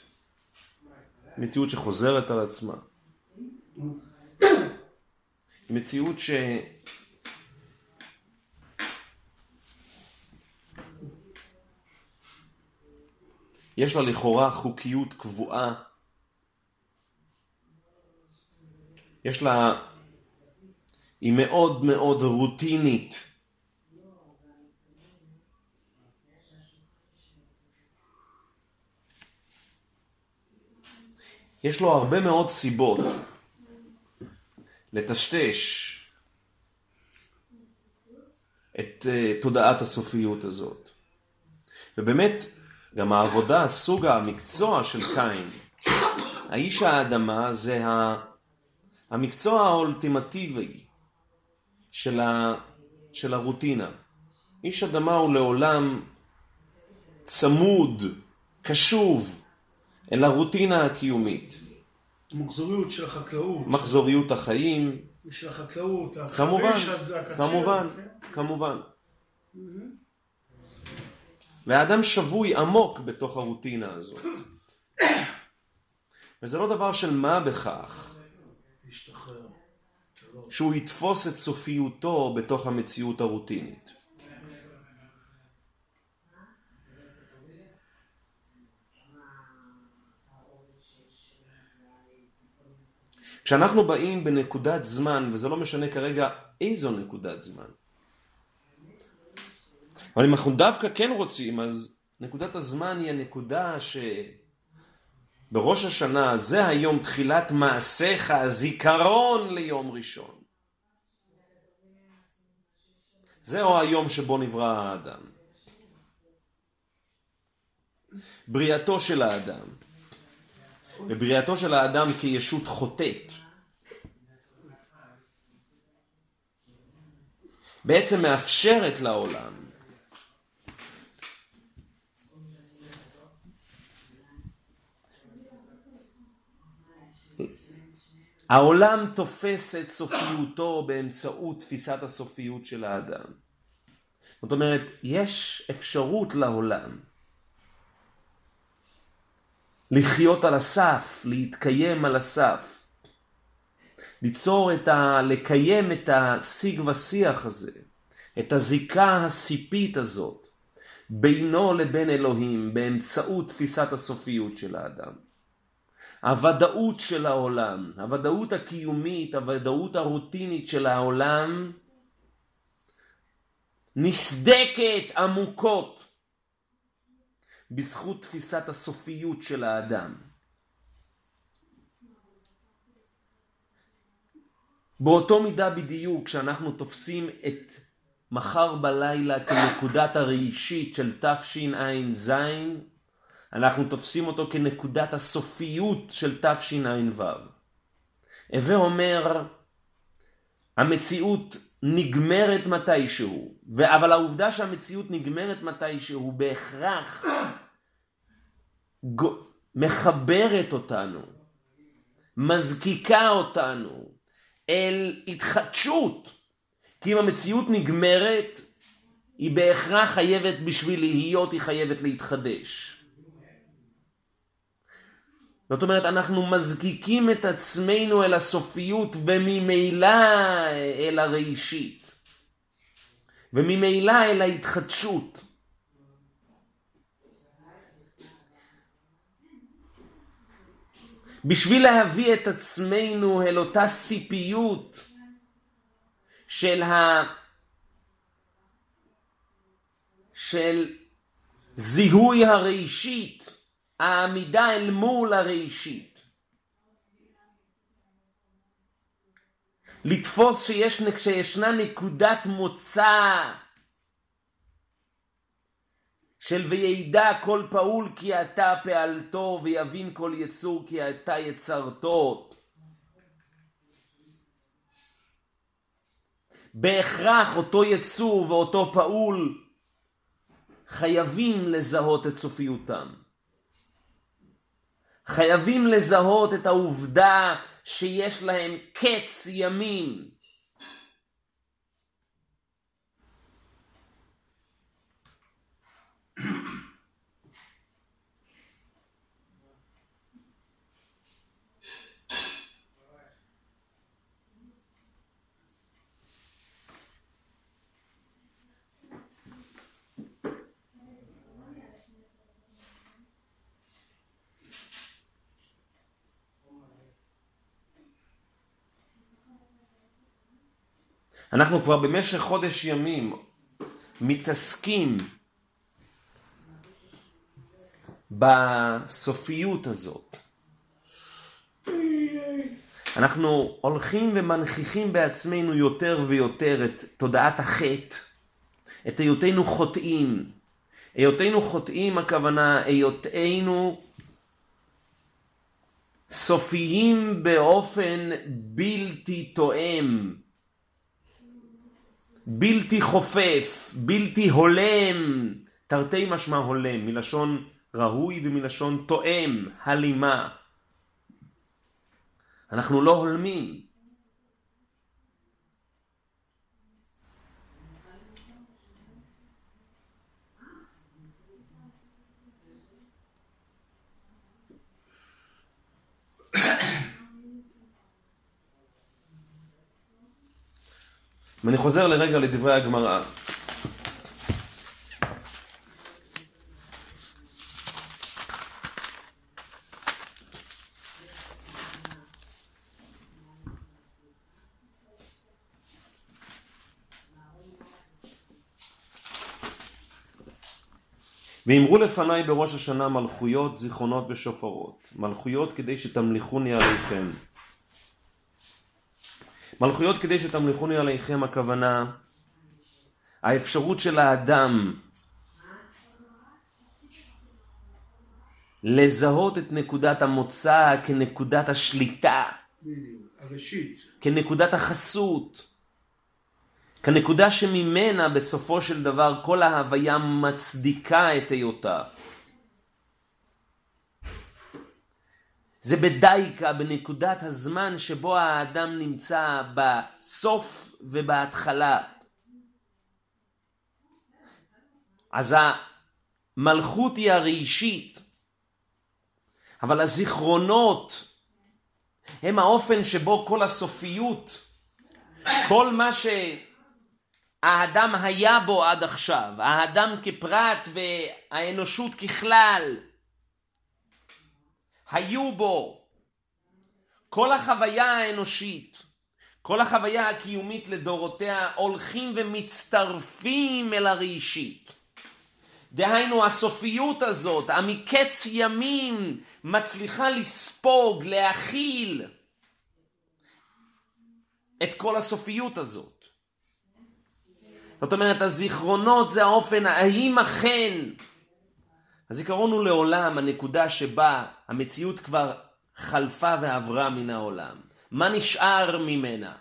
מציאות שחוזרת על עצמה, מציאות ש... יש לה לכאורה חוקיות קבועה, יש לה... היא מאוד מאוד רוטינית. יש לו הרבה מאוד סיבות לטשטש את uh, תודעת הסופיות הזאת. ובאמת, גם העבודה, סוג המקצוע של קין, האיש האדמה, זה המקצוע האולטימטיבי של, ה... של הרוטינה. איש אדמה הוא לעולם צמוד, קשוב, אל הרוטינה הקיומית. מחזוריות של החקלאות. מחזוריות החיים. של החקלאות. כמובן, כמובן, כמובן. והאדם שבוי עמוק בתוך הרוטינה הזאת. וזה לא דבר של מה בכך. להשתחרר. שהוא יתפוס את סופיותו בתוך המציאות הרוטינית. כשאנחנו באים בנקודת זמן, וזה לא משנה כרגע איזו נקודת זמן, אבל אם אנחנו דווקא כן רוצים, אז נקודת הזמן היא הנקודה ש... בראש השנה, זה היום תחילת מעשיך, הזיכרון ליום ראשון. זהו היום שבו נברא האדם. בריאתו של האדם. ובריאתו של האדם כישות חוטאת. בעצם מאפשרת לעולם. העולם תופס את סופיותו באמצעות תפיסת הסופיות של האדם. זאת אומרת, יש אפשרות לעולם לחיות על הסף, להתקיים על הסף, ליצור את ה... לקיים את השיג ושיח הזה, את הזיקה הסיפית הזאת, בינו לבין אלוהים, באמצעות תפיסת הסופיות של האדם. הוודאות של העולם, הוודאות הקיומית, הוודאות הרוטינית של העולם, נסדקת עמוקות בזכות תפיסת הסופיות של האדם. באותו מידה בדיוק, כשאנחנו תופסים את מחר בלילה כנקודת הראשית של תשע"ז, אנחנו תופסים אותו כנקודת הסופיות של תשע"ו. הווה אומר, המציאות נגמרת מתישהו, אבל העובדה שהמציאות נגמרת מתישהו בהכרח מחברת אותנו, מזקיקה אותנו אל התחדשות, כי אם המציאות נגמרת, היא בהכרח חייבת בשביל להיות, היא חייבת להתחדש. זאת אומרת, אנחנו מזקיקים את עצמנו אל הסופיות וממילא אל הראשית. וממילא אל ההתחדשות. בשביל להביא את עצמנו אל אותה סיפיות של ה... של זיהוי הראשית. העמידה אל מול הראשית. לתפוס שיש, שישנה נקודת מוצא של וידע כל פעול כי אתה פעלתו ויבין כל יצור כי אתה יצרתו. בהכרח אותו יצור ואותו פעול חייבים לזהות את סופיותם. חייבים לזהות את העובדה שיש להם קץ ימים. אנחנו כבר במשך חודש ימים מתעסקים בסופיות הזאת. אנחנו הולכים ומנכיחים בעצמנו יותר ויותר את תודעת החטא, את היותנו חוטאים. היותנו חוטאים הכוונה, היותנו סופיים באופן בלתי תואם. בלתי חופף, בלתי הולם, תרתי משמע הולם, מלשון ראוי ומלשון תואם, הלימה. אנחנו לא הולמים. ואני חוזר לרגע לדברי הגמרא. ואמרו לפניי בראש השנה מלכויות, זיכרונות ושופרות. מלכויות כדי שתמליכוני עליכם. מלכויות כדי שתמליכוני עליכם, הכוונה, האפשרות של האדם לזהות את נקודת המוצא כנקודת השליטה, הראשית, כנקודת החסות, כנקודה שממנה בסופו של דבר כל ההוויה מצדיקה את היותה. זה בדייקה, בנקודת הזמן שבו האדם נמצא בסוף ובהתחלה. אז המלכות היא הראשית, אבל הזיכרונות הם האופן שבו כל הסופיות, כל מה שהאדם היה בו עד עכשיו, האדם כפרט והאנושות ככלל, היו בו. כל החוויה האנושית, כל החוויה הקיומית לדורותיה, הולכים ומצטרפים אל הראשית. דהיינו, הסופיות הזאת, המקץ ימים, מצליחה לספוג, להכיל את כל הסופיות הזאת. זאת אומרת, הזיכרונות זה האופן, האם אכן, הזיכרון הוא לעולם, הנקודה שבה המציאות כבר חלפה ועברה מן העולם. מה נשאר ממנה?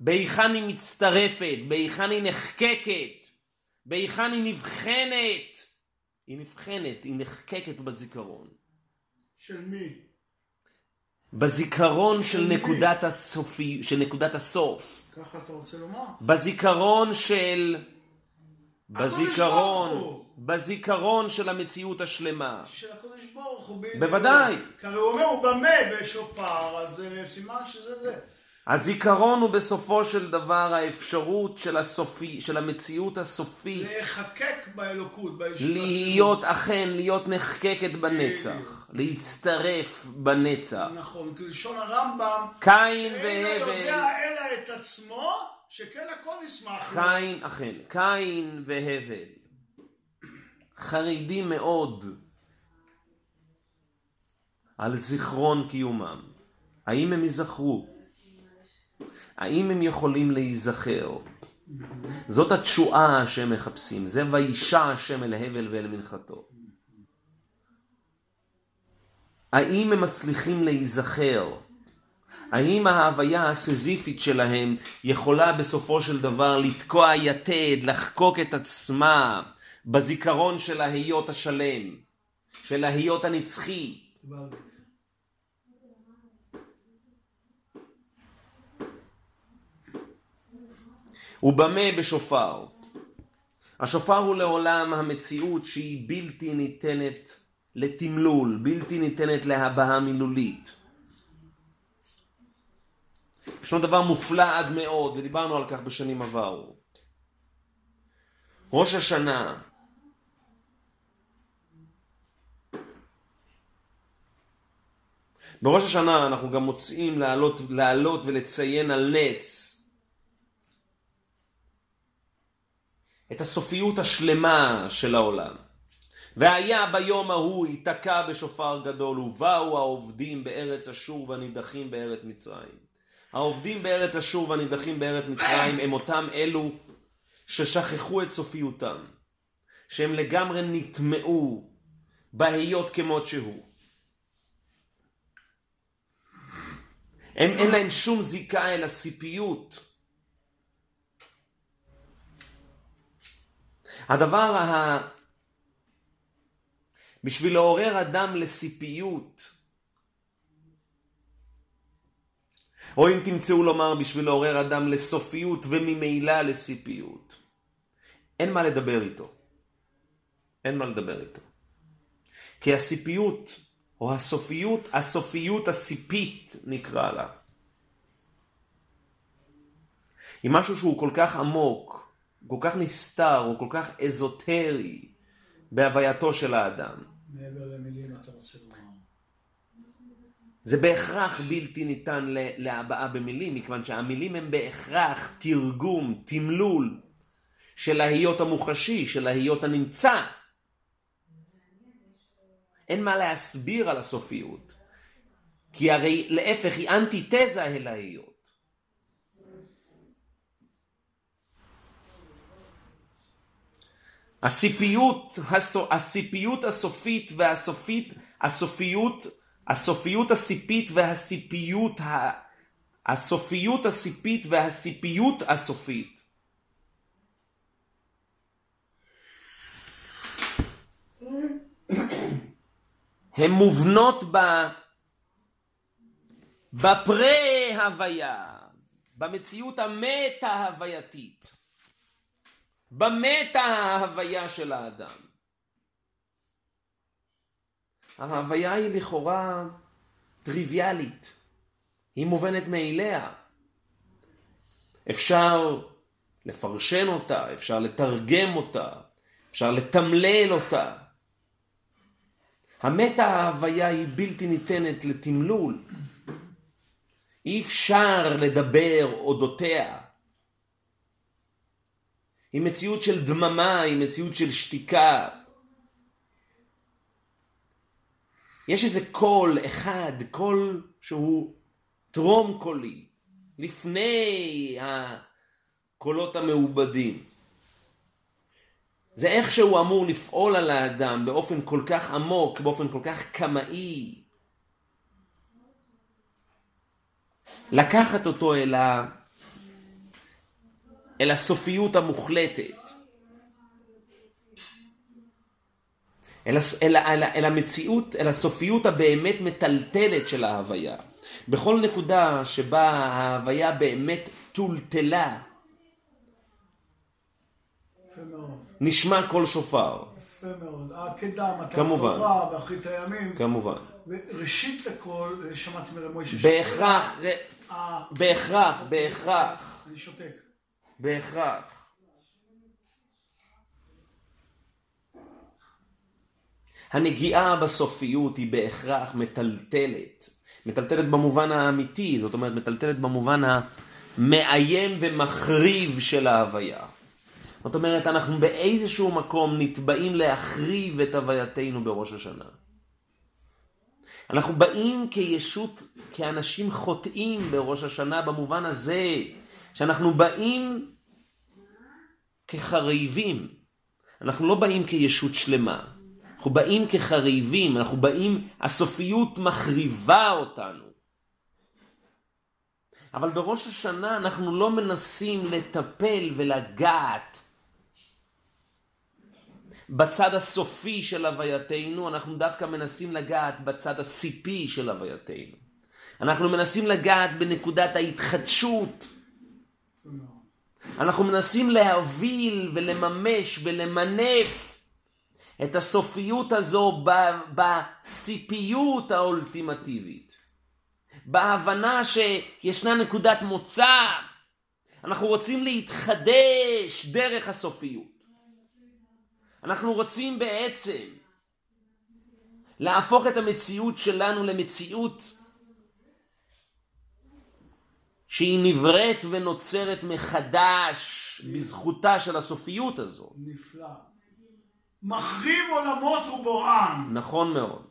בהיכן היא מצטרפת, בהיכן היא נחקקת, בהיכן היא נבחנת. היא נבחנת, היא נחקקת בזיכרון. של מי? בזיכרון של, של נקודת הסופי, של נקודת הסוף. ככה אתה רוצה לומר? בזיכרון של... בזיכרון, בזיכרון של המציאות השלמה. של הקודש ברוך הוא. בוודאי. כרי הוא אומר, הוא במה בשופר, אז סימן שזה זה. הזיכרון הוא בסופו של דבר האפשרות של, הסופי, של המציאות הסופית. להיחקק באלוקות. להיות אכן, להיות נחקקת בנצח. להצטרף בנצח. נכון, כלשון הרמב"ם. קין והבל. שאינו יודע אלא את עצמו. שכן הכל נשמח. קין, אכן, קין והבל. חרדים מאוד על זיכרון קיומם. האם הם יזכרו? האם הם יכולים להיזכר? זאת התשועה שהם מחפשים. זה וישע השם אל הבל ואל מנחתו. האם הם מצליחים להיזכר? האם ההוויה הסזיפית שלהם יכולה בסופו של דבר לתקוע יתד, לחקוק את עצמה בזיכרון של ההיות השלם, של ההיות הנצחי? ובמה בשופר? השופר הוא לעולם המציאות שהיא בלתי ניתנת לתמלול, בלתי ניתנת להבעה מילולית. ישנו דבר מופלא עד מאוד, ודיברנו על כך בשנים עברו. ראש השנה בראש השנה אנחנו גם מוצאים לעלות, לעלות ולציין על נס את הסופיות השלמה של העולם. והיה ביום ההוא יתקע בשופר גדול, ובאו העובדים בארץ אשור והנידחים בארץ מצרים. העובדים בארץ אשור והנידחים בארץ מצרים הם אותם אלו ששכחו את סופיותם, שהם לגמרי נטמעו בהיות כמות שהוא. הם אין להם שום זיקה אל הסיפיות. הדבר ה... בשביל לעורר אדם לסיפיות, או אם תמצאו לומר בשביל לעורר אדם לסופיות וממילא לסיפיות, אין מה לדבר איתו. אין מה לדבר איתו. כי הסיפיות או הסופיות, הסופיות הסיפית נקרא לה, היא משהו שהוא כל כך עמוק, כל כך נסתר, או כל כך אזוטרי בהווייתו של האדם. מעבר למילים אתה רוצה לומר. זה בהכרח בלתי ניתן להבעה במילים, מכיוון שהמילים הם בהכרח תרגום, תמלול של ההיות המוחשי, של ההיות הנמצא. אין מה להסביר על הסופיות, כי הרי להפך היא אנטיתזה אל ההיות. הסיפיות, הסיפיות הסופית והסופית, הסופיות, הסופיות הסיפית והסיפיות, הסופיות הסיפית והסיפיות הסופית. הן מובנות בפרה-הוויה, במציאות המטה-הווייתית. במטה ההוויה של האדם. ההוויה היא לכאורה טריוויאלית. היא מובנת מאליה. אפשר לפרשן אותה, אפשר לתרגם אותה, אפשר לתמלל אותה. המטה ההוויה היא בלתי ניתנת לתמלול. אי אפשר לדבר אודותיה. היא מציאות של דממה, היא מציאות של שתיקה. יש איזה קול אחד, קול שהוא טרום קולי, לפני הקולות המעובדים. זה איך שהוא אמור לפעול על האדם באופן כל כך עמוק, באופן כל כך קמאי. לקחת אותו אל ה... אל הסופיות המוחלטת, אל, אל, אל, אל המציאות, אל הסופיות הבאמת מטלטלת של ההוויה. בכל נקודה שבה ההוויה באמת טולטלה, נשמע כל שופר. יפה מאוד, הקדם, התורה ואחרית הימים. כמובן. ראשית לכל, שמעתי מרמוי ששתק. בהכרח, בהכרח, בהכרח. אני שותק. בהכרח. הנגיעה בסופיות היא בהכרח מטלטלת. מטלטלת במובן האמיתי, זאת אומרת מטלטלת במובן המאיים ומחריב של ההוויה. זאת אומרת אנחנו באיזשהו מקום נתבעים להחריב את הווייתנו בראש השנה. אנחנו באים כישות, כאנשים חוטאים בראש השנה במובן הזה, שאנחנו באים כחריבים. אנחנו לא באים כישות שלמה. אנחנו באים כחריבים. אנחנו באים, הסופיות מחריבה אותנו. אבל בראש השנה אנחנו לא מנסים לטפל ולגעת בצד הסופי של הווייתנו, אנחנו דווקא מנסים לגעת בצד הסיפי של הווייתנו. אנחנו מנסים לגעת בנקודת ההתחדשות. אנחנו מנסים להוביל ולממש ולמנף את הסופיות הזו בסיפיות האולטימטיבית. בהבנה שישנה נקודת מוצא, אנחנו רוצים להתחדש דרך הסופיות. אנחנו רוצים בעצם להפוך את המציאות שלנו למציאות שהיא נבראת ונוצרת מחדש בזכותה של הסופיות הזו. נפלא. מחריב עולמות ובוראן. נכון מאוד.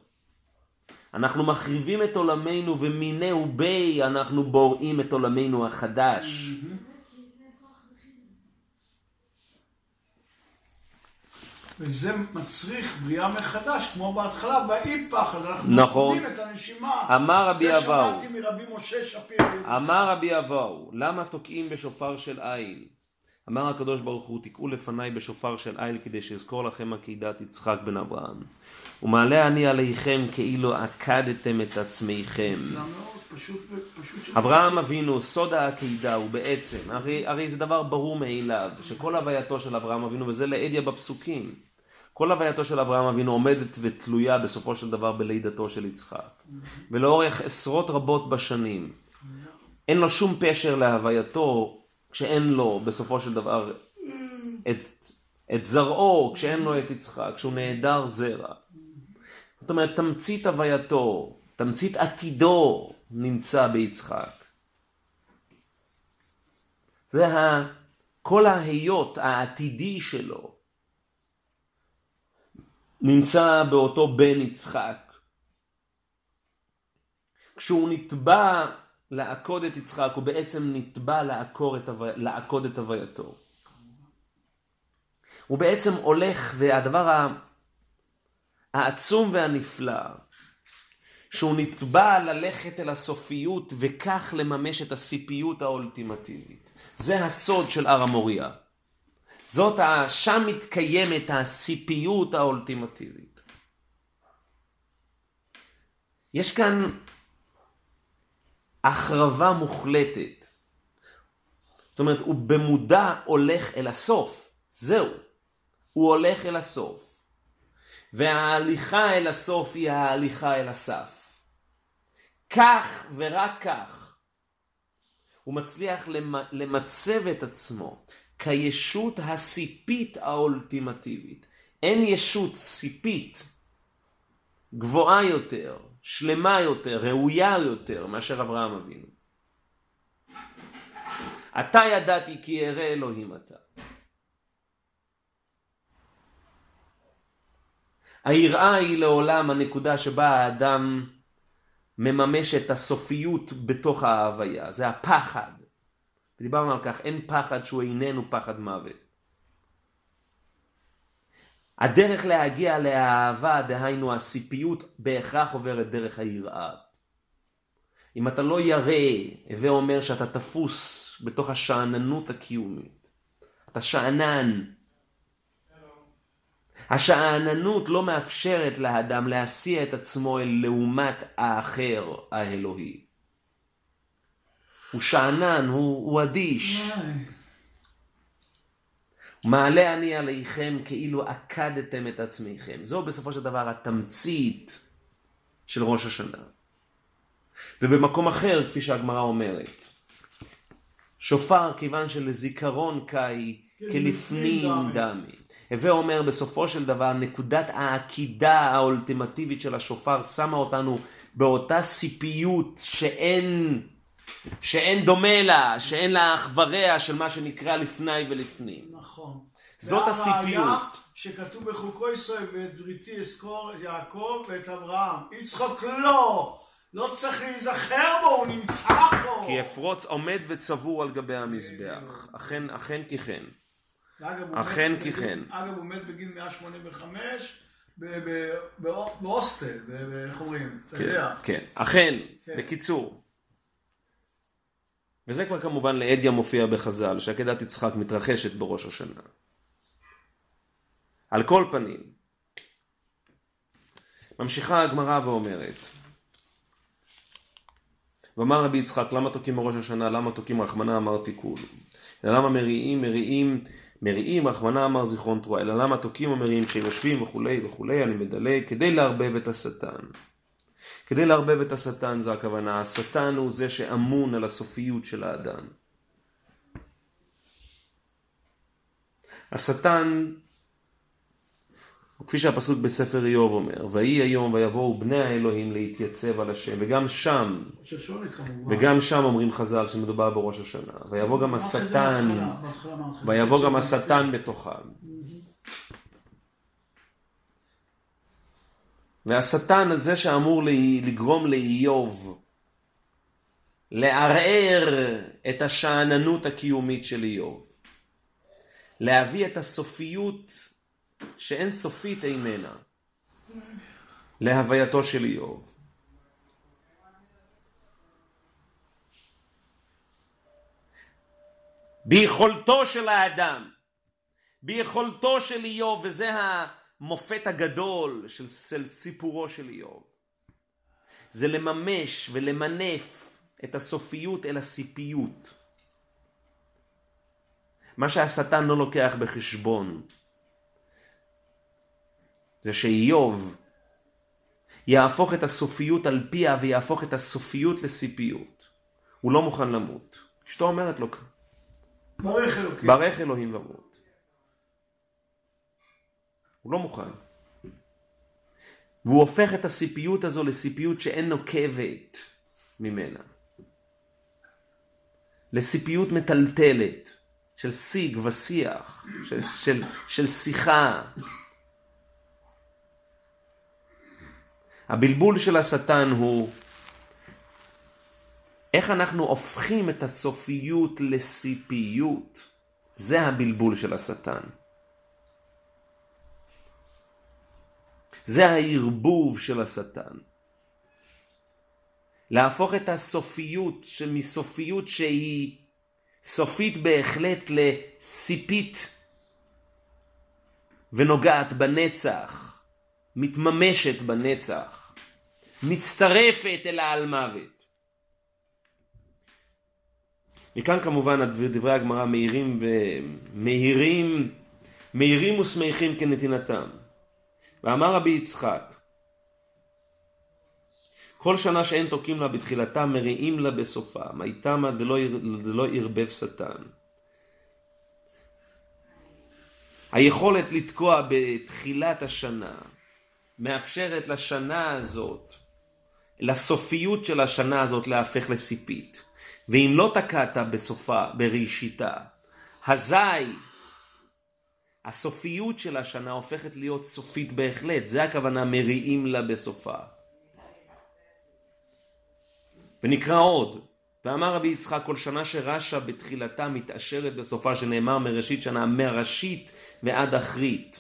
אנחנו מחריבים את עולמנו ומיני ובי אנחנו בוראים את עולמנו החדש. וזה מצריך בריאה מחדש, כמו בהתחלה, באיפך, אז אנחנו נכון. נותנים את הנשימה. אמר רבי אבאו. זה שמעתי מרבי משה שפיר. אמר רבי אבאו, למה תוקעים בשופר של איל? אמר הקדוש ברוך הוא, תקעו לפניי בשופר של איל, כדי שיזכור לכם עקידת יצחק בן אברהם. ומעלה אני עליכם כאילו עקדתם את עצמכם. פשוט, פשוט אברהם אבינו, סוד העקידה הוא בעצם, הרי, הרי זה דבר ברור מאליו, שכל הווייתו של אברהם אבינו, וזה לעדיה בפסוקים, כל הווייתו של אברהם אבינו עומדת ותלויה בסופו של דבר בלידתו של יצחק. ולאורך עשרות רבות בשנים, אין לו שום פשר להווייתו, כשאין לו בסופו של דבר את, את זרעו, כשאין לו את יצחק, כשהוא נעדר זרע. זאת אומרת, תמצית הווייתו, תמצית עתידו, נמצא ביצחק. זה ה... כל ההיות העתידי שלו נמצא באותו בן יצחק. כשהוא נטבע לעקוד את יצחק, הוא בעצם נטבע לעקוד את הווייתו. הוא בעצם הולך, והדבר העצום והנפלא, שהוא נטבע ללכת אל הסופיות וכך לממש את הסיפיות האולטימטיבית. זה הסוד של הר המוריה. זאת, שם מתקיימת הסיפיות האולטימטיבית. יש כאן החרבה מוחלטת. זאת אומרת, הוא במודע הולך אל הסוף. זהו. הוא הולך אל הסוף. וההליכה אל הסוף היא ההליכה אל הסף. כך ורק כך הוא מצליח למצב את עצמו כישות הסיפית האולטימטיבית. אין ישות סיפית גבוהה יותר, שלמה יותר, ראויה יותר מאשר אברהם אבינו. אתה ידעתי כי ירא אלוהים אתה. היראה היא לעולם הנקודה שבה האדם מממש את הסופיות בתוך ההוויה. זה הפחד. ודיברנו על כך, אין פחד שהוא איננו פחד מוות. הדרך להגיע לאהבה, דהיינו הסיפיות, בהכרח עוברת דרך היראה. אם אתה לא ירא, הווה אומר שאתה תפוס בתוך השעננות הקיומית. אתה שענן. השעננות לא מאפשרת לאדם להסיע את עצמו אל לעומת האחר האלוהי. הוא שענן, הוא, הוא אדיש. מעלה אני עליכם כאילו עקדתם את עצמכם. זו בסופו של דבר התמצית של ראש השנה. ובמקום אחר, כפי שהגמרא אומרת, שופר כיוון שלזיכרון קאי כלפנים דמי. הווה אומר בסופו של דבר נקודת העקידה האולטימטיבית של השופר שמה אותנו באותה סיפיות שאין, שאין דומה לה, שאין לה אחבריה של מה שנקרא לפני ולפנים. נכון. זאת הסיפיות. שכתוב בחוקו ישראל ואת בריתי אזכור יעקב ואת אברהם. יצחק לא, לא צריך להיזכר בו, הוא נמצא בו. כי אפרוץ עומד וצבור על גבי המזבח. אכן, אכן כי כן. אכן כי כן. אגב, הוא מת בגיל מאה שמונים וחמש בהוסטל, בחורים, אתה יודע. כן, אכן, בקיצור. וזה כבר כמובן לעדיה מופיע בחז"ל, שעקדת יצחק מתרחשת בראש השנה. על כל פנים, ממשיכה הגמרא ואומרת, ואמר רבי יצחק, למה תוקים בראש השנה, למה תוקים רחמנה אמר תיקון? אלא למה מריעים, מריעים, מריעים, רחמנה אמר זיכרון תרועה, אלא למה תוקים ומריעים כשיושבים וכולי וכולי, אני מדלג, כדי להרבב את השטן. כדי להרבב את השטן זה הכוונה, השטן הוא זה שאמון על הסופיות של האדם. השטן, כפי שהפסוק בספר איוב אומר, ויהי היום ויבואו בני האלוהים להתייצב על השם, וגם שם, וגם שם אומרים חז"ל שמדובר בראש השנה, ויבוא גם השטן, ויבוא גם השטן בתוכם. והשטן הזה שאמור לגרום לאיוב, לערער את השעננות הקיומית של איוב, להביא את הסופיות שאין סופית איננה, להווייתו של איוב. ביכולתו של האדם, ביכולתו של איוב, וזה ה... מופת הגדול של, של סיפורו של איוב. זה לממש ולמנף את הסופיות אל הסיפיות. מה שהשטן לא לוקח בחשבון, זה שאיוב יהפוך את הסופיות על פיה ויהפוך את הסופיות לסיפיות. הוא לא מוכן למות. אשתו אומרת לו, ברך אלוהים. ברך אלוהים למות. הוא לא מוכן. והוא הופך את הסיפיות הזו לסיפיות שאין נוקבת ממנה. לסיפיות מטלטלת, של שיג ושיח, של, של, של שיחה. הבלבול של השטן הוא, איך אנחנו הופכים את הסופיות לסיפיות. זה הבלבול של השטן. זה הערבוב של השטן. להפוך את הסופיות שמסופיות שהיא סופית בהחלט לסיפית ונוגעת בנצח, מתממשת בנצח, מצטרפת אל העל מוות. מכאן כמובן דברי הגמרא מהירים ומהירים, מהירים ושמחים כנתינתם. ואמר רבי יצחק, כל שנה שאין תוקים לה בתחילתה, מריעים לה בסופה, מאיתמה דלא ירבב שטן. היכולת לתקוע בתחילת השנה מאפשרת לשנה הזאת, לסופיות של השנה הזאת, להפך לסיפית. ואם לא תקעת בסופה, בראשיתה, הזי הסופיות של השנה הופכת להיות סופית בהחלט. זה הכוונה מריעים לה בסופה. ונקרא עוד, ואמר רבי יצחק, כל שנה שרשע בתחילתה מתאשרת בסופה, שנאמר מראשית שנה, מראשית ועד אחרית,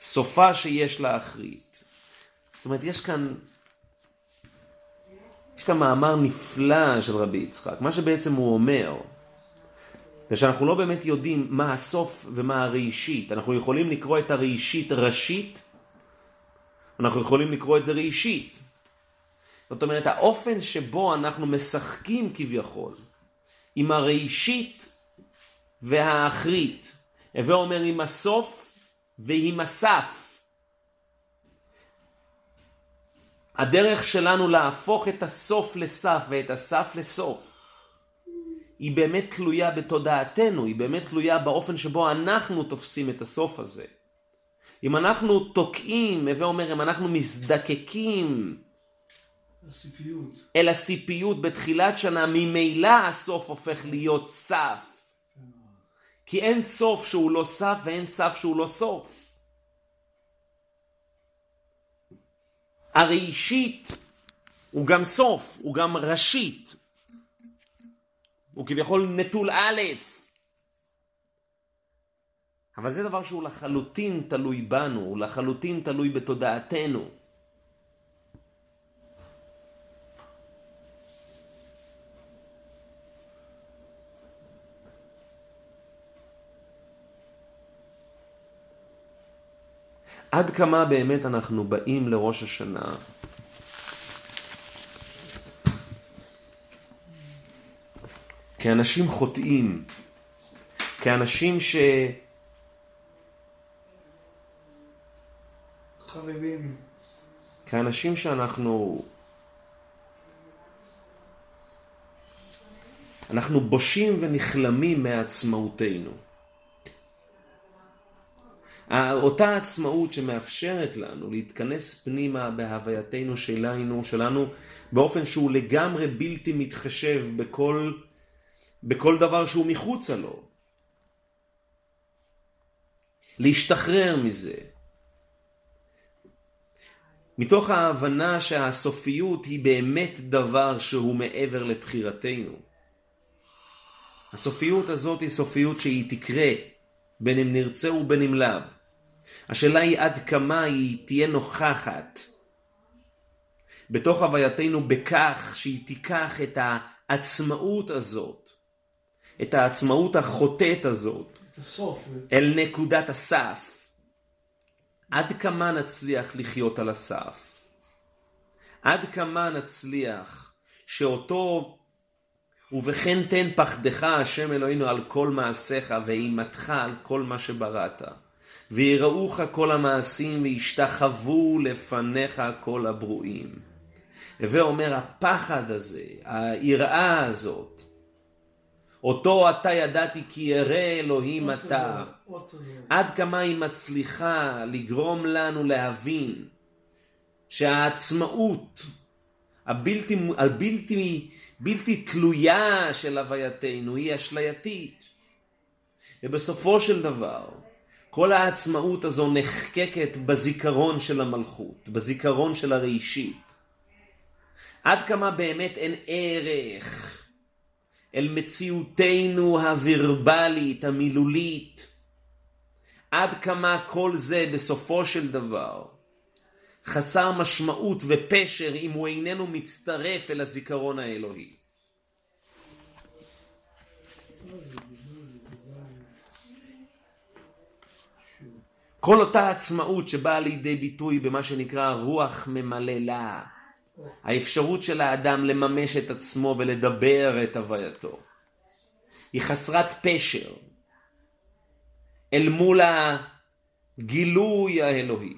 סופה שיש לה אחרית. זאת אומרת, יש כאן יש כאן מאמר נפלא של רבי יצחק. מה שבעצם הוא אומר, ושאנחנו לא באמת יודעים מה הסוף ומה הראשית. אנחנו יכולים לקרוא את הראשית ראשית, אנחנו יכולים לקרוא את זה ראשית. זאת אומרת, האופן שבו אנחנו משחקים כביכול, עם הראשית והאחרית, הווה אומר עם הסוף ועם הסף. הדרך שלנו להפוך את הסוף לסף ואת הסף לסוף, היא באמת תלויה בתודעתנו, היא באמת תלויה באופן שבו אנחנו תופסים את הסוף הזה. אם אנחנו תוקעים, הווה אומר, אם אנחנו מזדקקים הסיפיות. אל הסיפיות בתחילת שנה, ממילא הסוף הופך להיות סף. כי אין סוף שהוא לא סף ואין סף שהוא לא סוף. הראשית הוא גם סוף, הוא גם ראשית. הוא כביכול נטול א', אבל זה דבר שהוא לחלוטין תלוי בנו, הוא לחלוטין תלוי בתודעתנו. עד כמה באמת אנחנו באים לראש השנה כאנשים חוטאים, כאנשים ש... חרבים. כאנשים שאנחנו... אנחנו בושים ונחלמים מעצמאותנו. אותה עצמאות שמאפשרת לנו להתכנס פנימה בהווייתנו שלנו, שלנו באופן שהוא לגמרי בלתי מתחשב בכל, בכל דבר שהוא מחוץ לו. להשתחרר מזה. מתוך ההבנה שהסופיות היא באמת דבר שהוא מעבר לבחירתנו. הסופיות הזאת היא סופיות שהיא תקרה בין אם נרצה ובין אם לאו. השאלה היא עד כמה היא תהיה נוכחת בתוך הווייתנו בכך שהיא תיקח את העצמאות הזאת, את העצמאות החוטאת הזאת, הסוף. אל נקודת הסף. עד כמה נצליח לחיות על הסף? עד כמה נצליח שאותו ובכן תן פחדך השם אלוהינו על כל מעשיך ואימתך על כל מה שבראת. ויראוך כל המעשים וישתחוו לפניך כל הברואים. הווה אומר הפחד הזה, היראה הזאת, אותו אתה ידעתי כי ירא אלוהים אתה. עד כמה היא מצליחה לגרום לנו להבין שהעצמאות הבלתי, הבלתי, בלתי תלויה של הווייתנו היא אשלייתית. ובסופו של דבר, כל העצמאות הזו נחקקת בזיכרון של המלכות, בזיכרון של הראשית. עד כמה באמת אין ערך אל מציאותנו הוורבלית, המילולית. עד כמה כל זה בסופו של דבר חסר משמעות ופשר אם הוא איננו מצטרף אל הזיכרון האלוהי. כל אותה עצמאות שבאה לידי ביטוי במה שנקרא רוח ממללה. האפשרות של האדם לממש את עצמו ולדבר את הווייתו. היא חסרת פשר אל מול הגילוי האלוהי.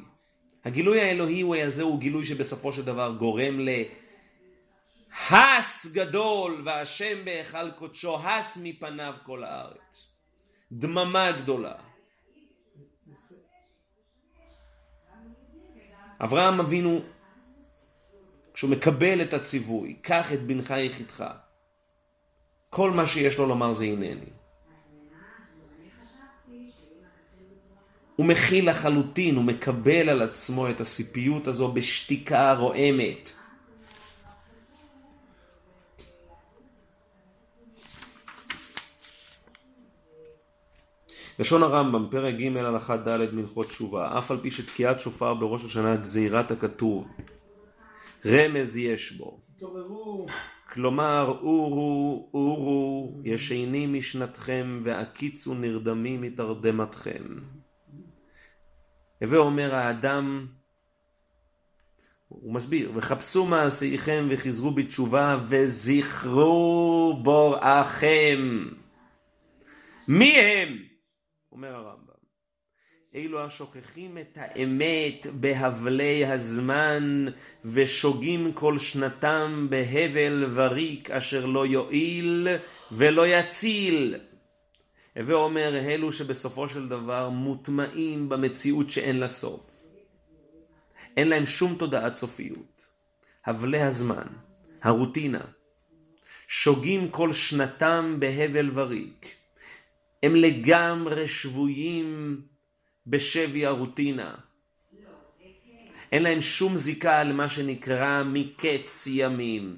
הגילוי האלוהי הזה הוא גילוי שבסופו של דבר גורם להס גדול והשם בהיכל קודשו הס מפניו כל הארץ. דממה גדולה. אברהם אבינו כשהוא מקבל את הציווי, קח את בנך יחידך. כל מה שיש לו לומר זה הנני. הוא מכיל לחלוטין, הוא מקבל על עצמו את הסיפיות הזו בשתיקה רועמת. לשון הרמב"ם, פרק ג' הלכה ד' מלכות תשובה, אף על פי שתקיעת שופר בראש השנה גזירת הכתוב, רמז יש בו. תוררו. כלומר, אורו, אורו, ישנים משנתכם והקיצו נרדמים מתרדמתכם. הווה אומר האדם, הוא מסביר, וחפשו מעשייכם וחזרו בתשובה וזכרו בוראכם. מי הם? אומר הרמב"ם. אילו השוכחים את האמת בהבלי הזמן ושוגים כל שנתם בהבל וריק אשר לא יועיל ולא יציל. הווה אומר אלו שבסופו של דבר מוטמעים במציאות שאין לה סוף. אין להם שום תודעת סופיות. הבלי הזמן, הרוטינה, שוגים כל שנתם בהבל וריק. הם לגמרי שבויים בשבי הרוטינה. אין להם שום זיקה למה שנקרא מקץ ימים.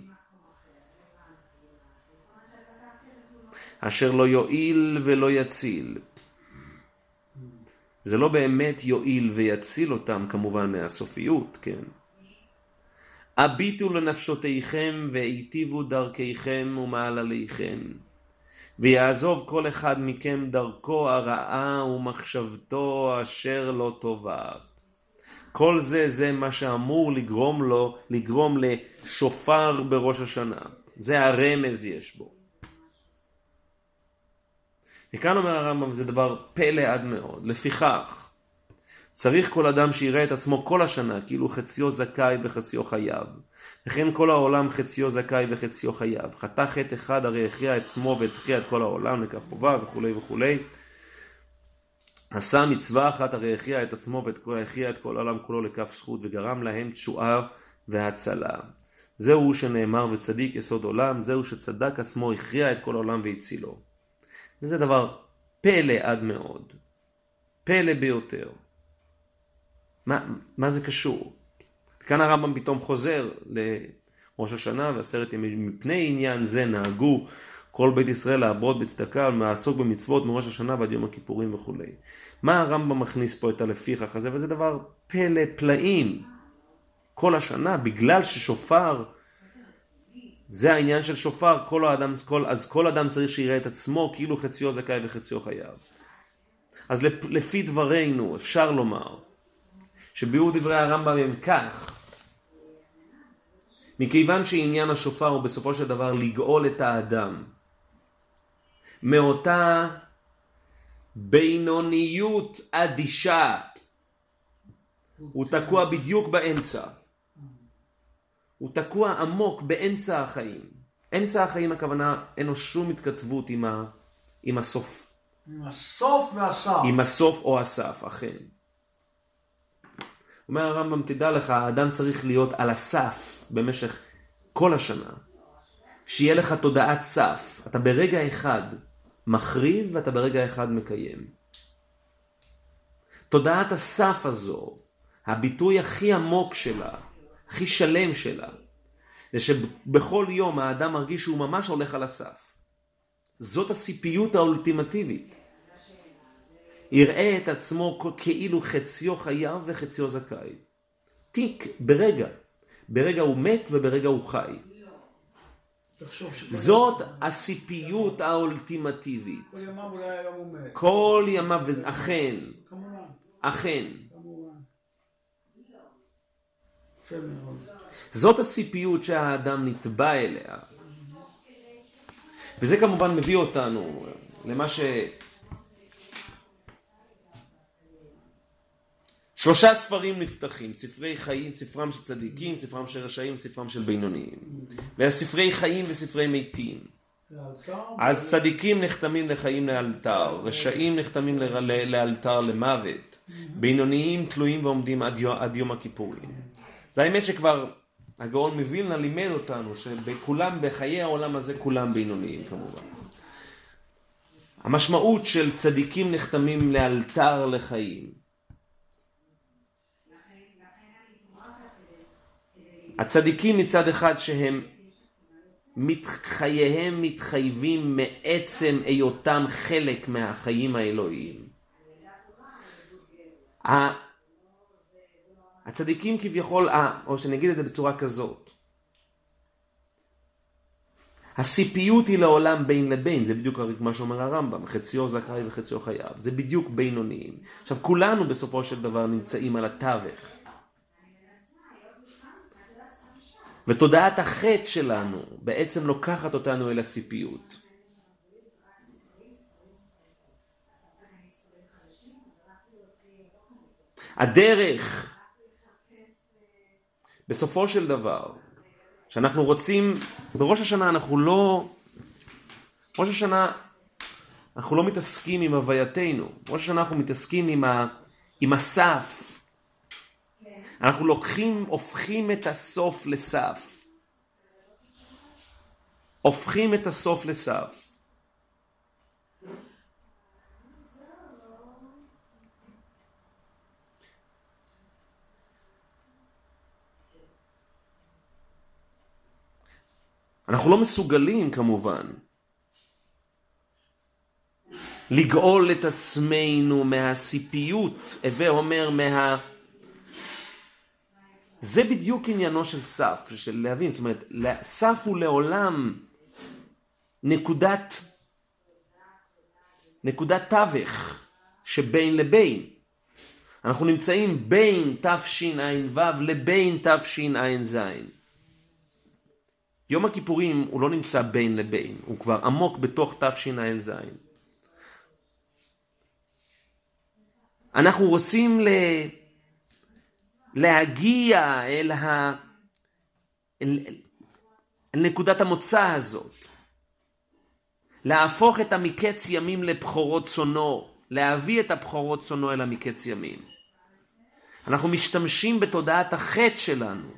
אשר לא יועיל ולא יציל. זה לא באמת יועיל ויציל אותם כמובן מהסופיות, כן? הביטו לנפשותיכם והיטיבו דרכיכם ומעלליכם. ויעזוב כל אחד מכם דרכו הרעה ומחשבתו אשר לא טובה. כל זה זה מה שאמור לגרום לו, לגרום לשופר בראש השנה. זה הרמז יש בו. וכאן אומר הרמב"ם, זה דבר פלא עד מאוד. לפיכך, צריך כל אדם שיראה את עצמו כל השנה, כאילו חציו זכאי וחציו חייב. וכן כל העולם חציו זכאי וחציו חייב. חטא חטא אחד הרי הכריע עצמו והכריע את כל העולם לכף חובה וכולי וכולי. עשה מצווה אחת הרי הכריע את עצמו והכריע את כל העולם כולו לכף זכות וגרם להם תשועה והצלה. זהו שנאמר וצדיק יסוד עולם, זהו שצדק עצמו הכריע את כל העולם והצילו. וזה דבר פלא עד מאוד. פלא ביותר. מה, מה זה קשור? כאן הרמב"ם פתאום חוזר לראש השנה ועשרת ימים. מפני עניין זה נהגו כל בית ישראל לעבוד בצדקה ולעסוק במצוות מראש השנה ועד יום הכיפורים וכו'. מה הרמב"ם מכניס פה את הלפיכך הזה? וזה דבר פלא פלאים. כל השנה, בגלל ששופר, זה העניין של שופר, כל האדם, כל, אז כל אדם צריך שיראה את עצמו כאילו חציו זכאי וחציו חייב. אז לפי דברינו אפשר לומר, שביאור דברי הרמב"ם הם כך, מכיוון שעניין השופר הוא בסופו של דבר לגאול את האדם, מאותה בינוניות אדישה, הוא תקוע בדיוק באמצע, הוא תקוע עמוק באמצע החיים. אמצע החיים הכוונה אין לו שום התכתבות עם, ה... עם הסוף. עם הסוף והסף. עם הסוף או הסף, אכן. אומר הרמב"ם, תדע לך, האדם צריך להיות על הסף במשך כל השנה. שיהיה לך תודעת סף. אתה ברגע אחד מחריב ואתה ברגע אחד מקיים. תודעת הסף הזו, הביטוי הכי עמוק שלה, הכי שלם שלה, זה שבכל יום האדם מרגיש שהוא ממש הולך על הסף. זאת הסיפיות האולטימטיבית. יראה את עצמו כאילו חציו חייב וחציו זכאי. תיק ברגע. ברגע הוא מת וברגע הוא חי. זאת הסיפיות האולטימטיבית. כל ימיו אולי היום הוא מת. כל ימיו, אכן. אכן. זאת הסיפיות שהאדם נטבע אליה. וזה כמובן מביא אותנו למה ש... שלושה ספרים נפתחים, ספרי חיים, ספרם של צדיקים, ספרם של רשעים, ספרם של בינוניים. והספרי חיים וספרי מתים. אז צדיקים נחתמים לחיים לאלתר, רשעים נחתמים לאלתר למוות, בינוניים תלויים ועומדים עד יום הכיפורים. זה האמת שכבר הגאון מווילנה לימד אותנו שבכולם, בחיי העולם הזה, כולם בינוניים כמובן. המשמעות של צדיקים נחתמים לאלתר לחיים. הצדיקים מצד אחד שהם חייהם מתחייבים מעצם היותם חלק מהחיים האלוהיים. הצדיקים כביכול, או שנגיד את זה בצורה כזאת, הסיפיות היא לעולם בין לבין, זה בדיוק מה שאומר הרמב"ם, חציו זכאי וחציו חייב, זה בדיוק בינוניים. עכשיו כולנו בסופו של דבר נמצאים על התווך. ותודעת החטא שלנו בעצם לוקחת אותנו אל הסיפיות. הדרך, בסופו של דבר, שאנחנו רוצים, בראש השנה אנחנו לא, ראש השנה אנחנו לא מתעסקים עם הווייתנו, ראש השנה אנחנו מתעסקים עם, ה, עם הסף. אנחנו לוקחים, הופכים את הסוף לסף. הופכים את הסוף לסף. אנחנו לא מסוגלים כמובן לגאול את עצמנו מהסיפיות, הווה אומר מה... זה בדיוק עניינו של סף, של להבין, זאת אומרת, סף הוא לעולם נקודת, נקודת תווך שבין לבין. אנחנו נמצאים בין תשע"ו לבין תשע"ז. יום הכיפורים הוא לא נמצא בין לבין, הוא כבר עמוק בתוך תשע"ז. אנחנו רוצים ל... להגיע אל, ה... אל... אל נקודת המוצא הזאת. להפוך את המקץ ימים לבחורות צונו, להביא את הבחורות צונו אל המקץ ימים. אנחנו משתמשים בתודעת החטא שלנו,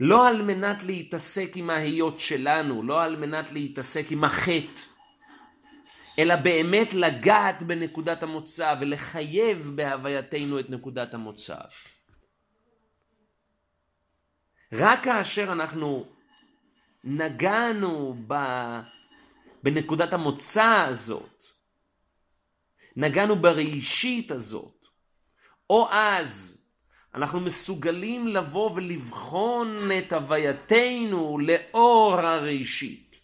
לא על מנת להתעסק עם ההיות שלנו, לא על מנת להתעסק עם החטא, אלא באמת לגעת בנקודת המוצא ולחייב בהווייתנו את נקודת המוצא. רק כאשר אנחנו נגענו ב... בנקודת המוצא הזאת, נגענו בראשית הזאת, או אז אנחנו מסוגלים לבוא ולבחון את הווייתנו לאור הראשית,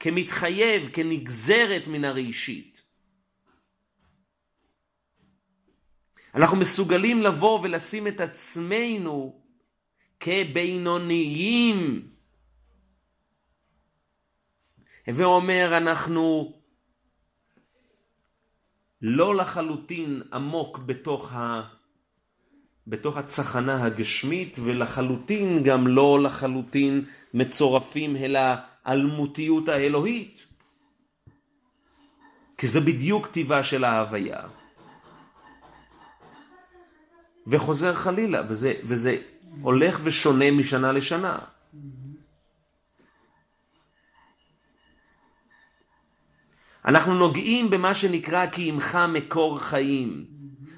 כמתחייב, כנגזרת מן הראשית. אנחנו מסוגלים לבוא ולשים את עצמנו כבינוניים, ואומר אנחנו לא לחלוטין עמוק בתוך ה בתוך הצחנה הגשמית, ולחלוטין גם לא לחלוטין מצורפים אל האלמותיות האלוהית, כי זה בדיוק טבעה של ההוויה. וחוזר חלילה, וזה וזה הולך ושונה משנה לשנה. אנחנו נוגעים במה שנקרא כי עמך מקור חיים.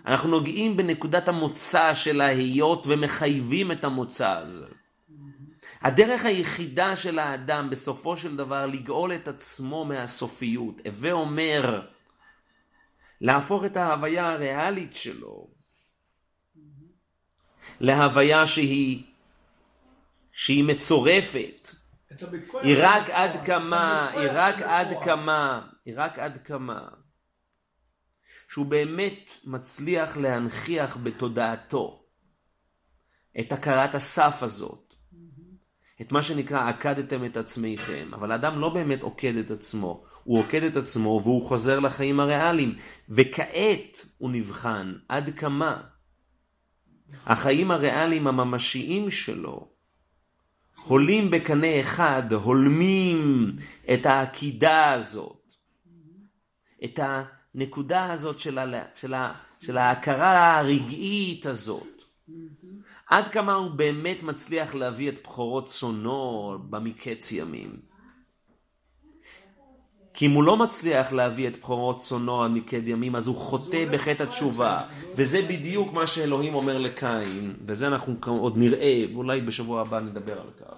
אנחנו נוגעים בנקודת המוצא של ההיות ומחייבים את המוצא הזה. הדרך היחידה של האדם בסופו של דבר לגאול את עצמו מהסופיות, הווה אומר להפוך את ההוויה הריאלית שלו להוויה שהיא, שהיא מצורפת. היא רק עד כמה, היא רק עד כמה, היא רק עד כמה, שהוא באמת מצליח להנחיח בתודעתו את הכרת הסף הזאת, את מה שנקרא עקדתם את עצמכם. אבל האדם לא באמת עוקד את עצמו, הוא עוקד את עצמו והוא חוזר לחיים הריאליים, וכעת הוא נבחן עד כמה החיים הריאליים הממשיים שלו הולים בקנה אחד, הולמים את העקידה הזאת, את הנקודה הזאת של, ה, של, ה, של ההכרה הרגעית הזאת. עד כמה הוא באמת מצליח להביא את בחורות צונו במקץ ימים. כי אם הוא לא מצליח להביא את בחורות צונו המקד ימים, אז הוא חוטא בחטא התשובה. וזה בדיוק מה שאלוהים אומר לקין, וזה אנחנו עוד נראה, ואולי בשבוע הבא נדבר על כך.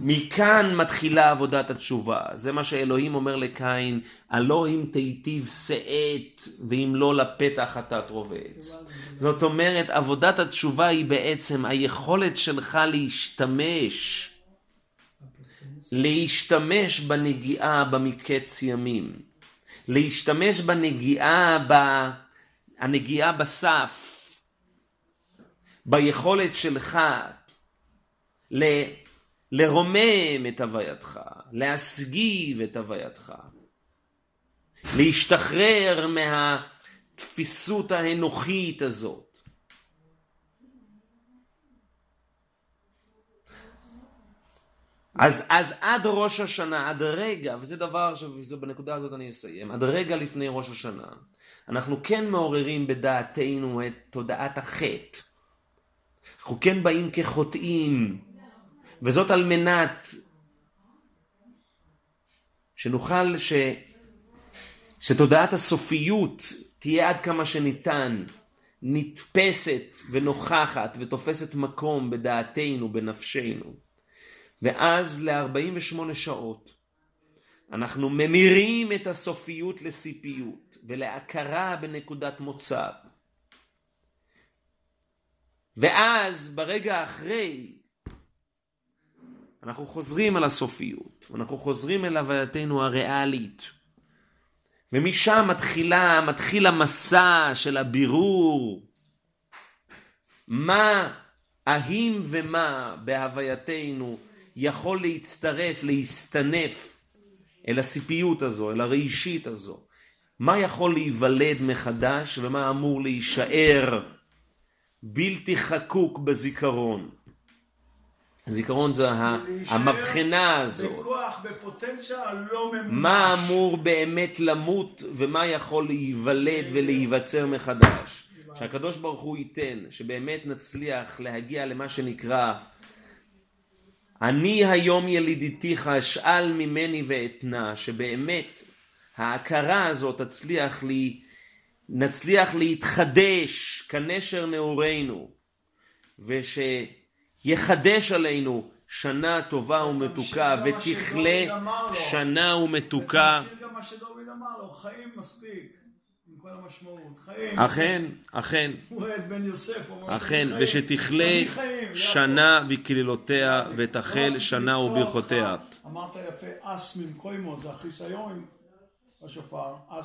מכאן מתחילה עבודת התשובה. זה מה שאלוהים אומר לקין, הלא אם תיטיב שאת, ואם לא לפתח אתה תרובץ. זאת אומרת, עבודת התשובה היא בעצם היכולת שלך להשתמש, להשתמש בנגיעה במקץ ימים, להשתמש בנגיעה ב... הנגיעה בסף, ביכולת שלך ל... לרומם את הווייתך, להסגיב את הווייתך, להשתחרר מהתפיסות האנוכית הזאת. אז, אז עד ראש השנה, עד רגע, וזה דבר שבנקודה הזאת אני אסיים, עד רגע לפני ראש השנה, אנחנו כן מעוררים בדעתנו את תודעת החטא. אנחנו כן באים כחוטאים, וזאת על מנת שנוכל ש, שתודעת הסופיות תהיה עד כמה שניתן, נתפסת ונוכחת ותופסת מקום בדעתנו, בנפשנו. ואז ל-ארבעים ושמונה שעות אנחנו ממירים את הסופיות לסיפיות ולהכרה בנקודת מוצא. ואז ברגע אחרי אנחנו חוזרים על הסופיות, אנחנו חוזרים אל הווייתנו הריאלית, ומשם מתחילה, מתחיל המסע של הבירור. מה האם ומה בהווייתנו יכול להצטרף, להסתנף אל הסיפיות הזו, אל הרעישית הזו. מה יכול להיוולד מחדש ומה אמור להישאר בלתי חקוק בזיכרון. זיכרון זה המבחנה הזו. בכוח, בפוטנציה הלא ממש. מה אמור באמת למות ומה יכול להיוולד ולהיווצר מחדש. שהקדוש ברוך הוא ייתן שבאמת נצליח להגיע למה שנקרא אני היום ילידיתיך אשאל ממני ואתנה, שבאמת ההכרה הזאת תצליח לי, נצליח להתחדש כנשר נעורנו, ושיחדש עלינו שנה טובה ומתוקה, ותכלה שנה ומתוקה. תמשיך גם מה שדוד אמר לו, חיים מספיק. כל המשמעות, חיים. אכן, אכן. הוא רואה את בן יוסף, הוא אומר חיים. אכן, ושתכלה שנה וקלילותיה ותחל שנה וברכותיה. אמרת יפה, אס ממקוימו, זה החיסיון בשופר, אס.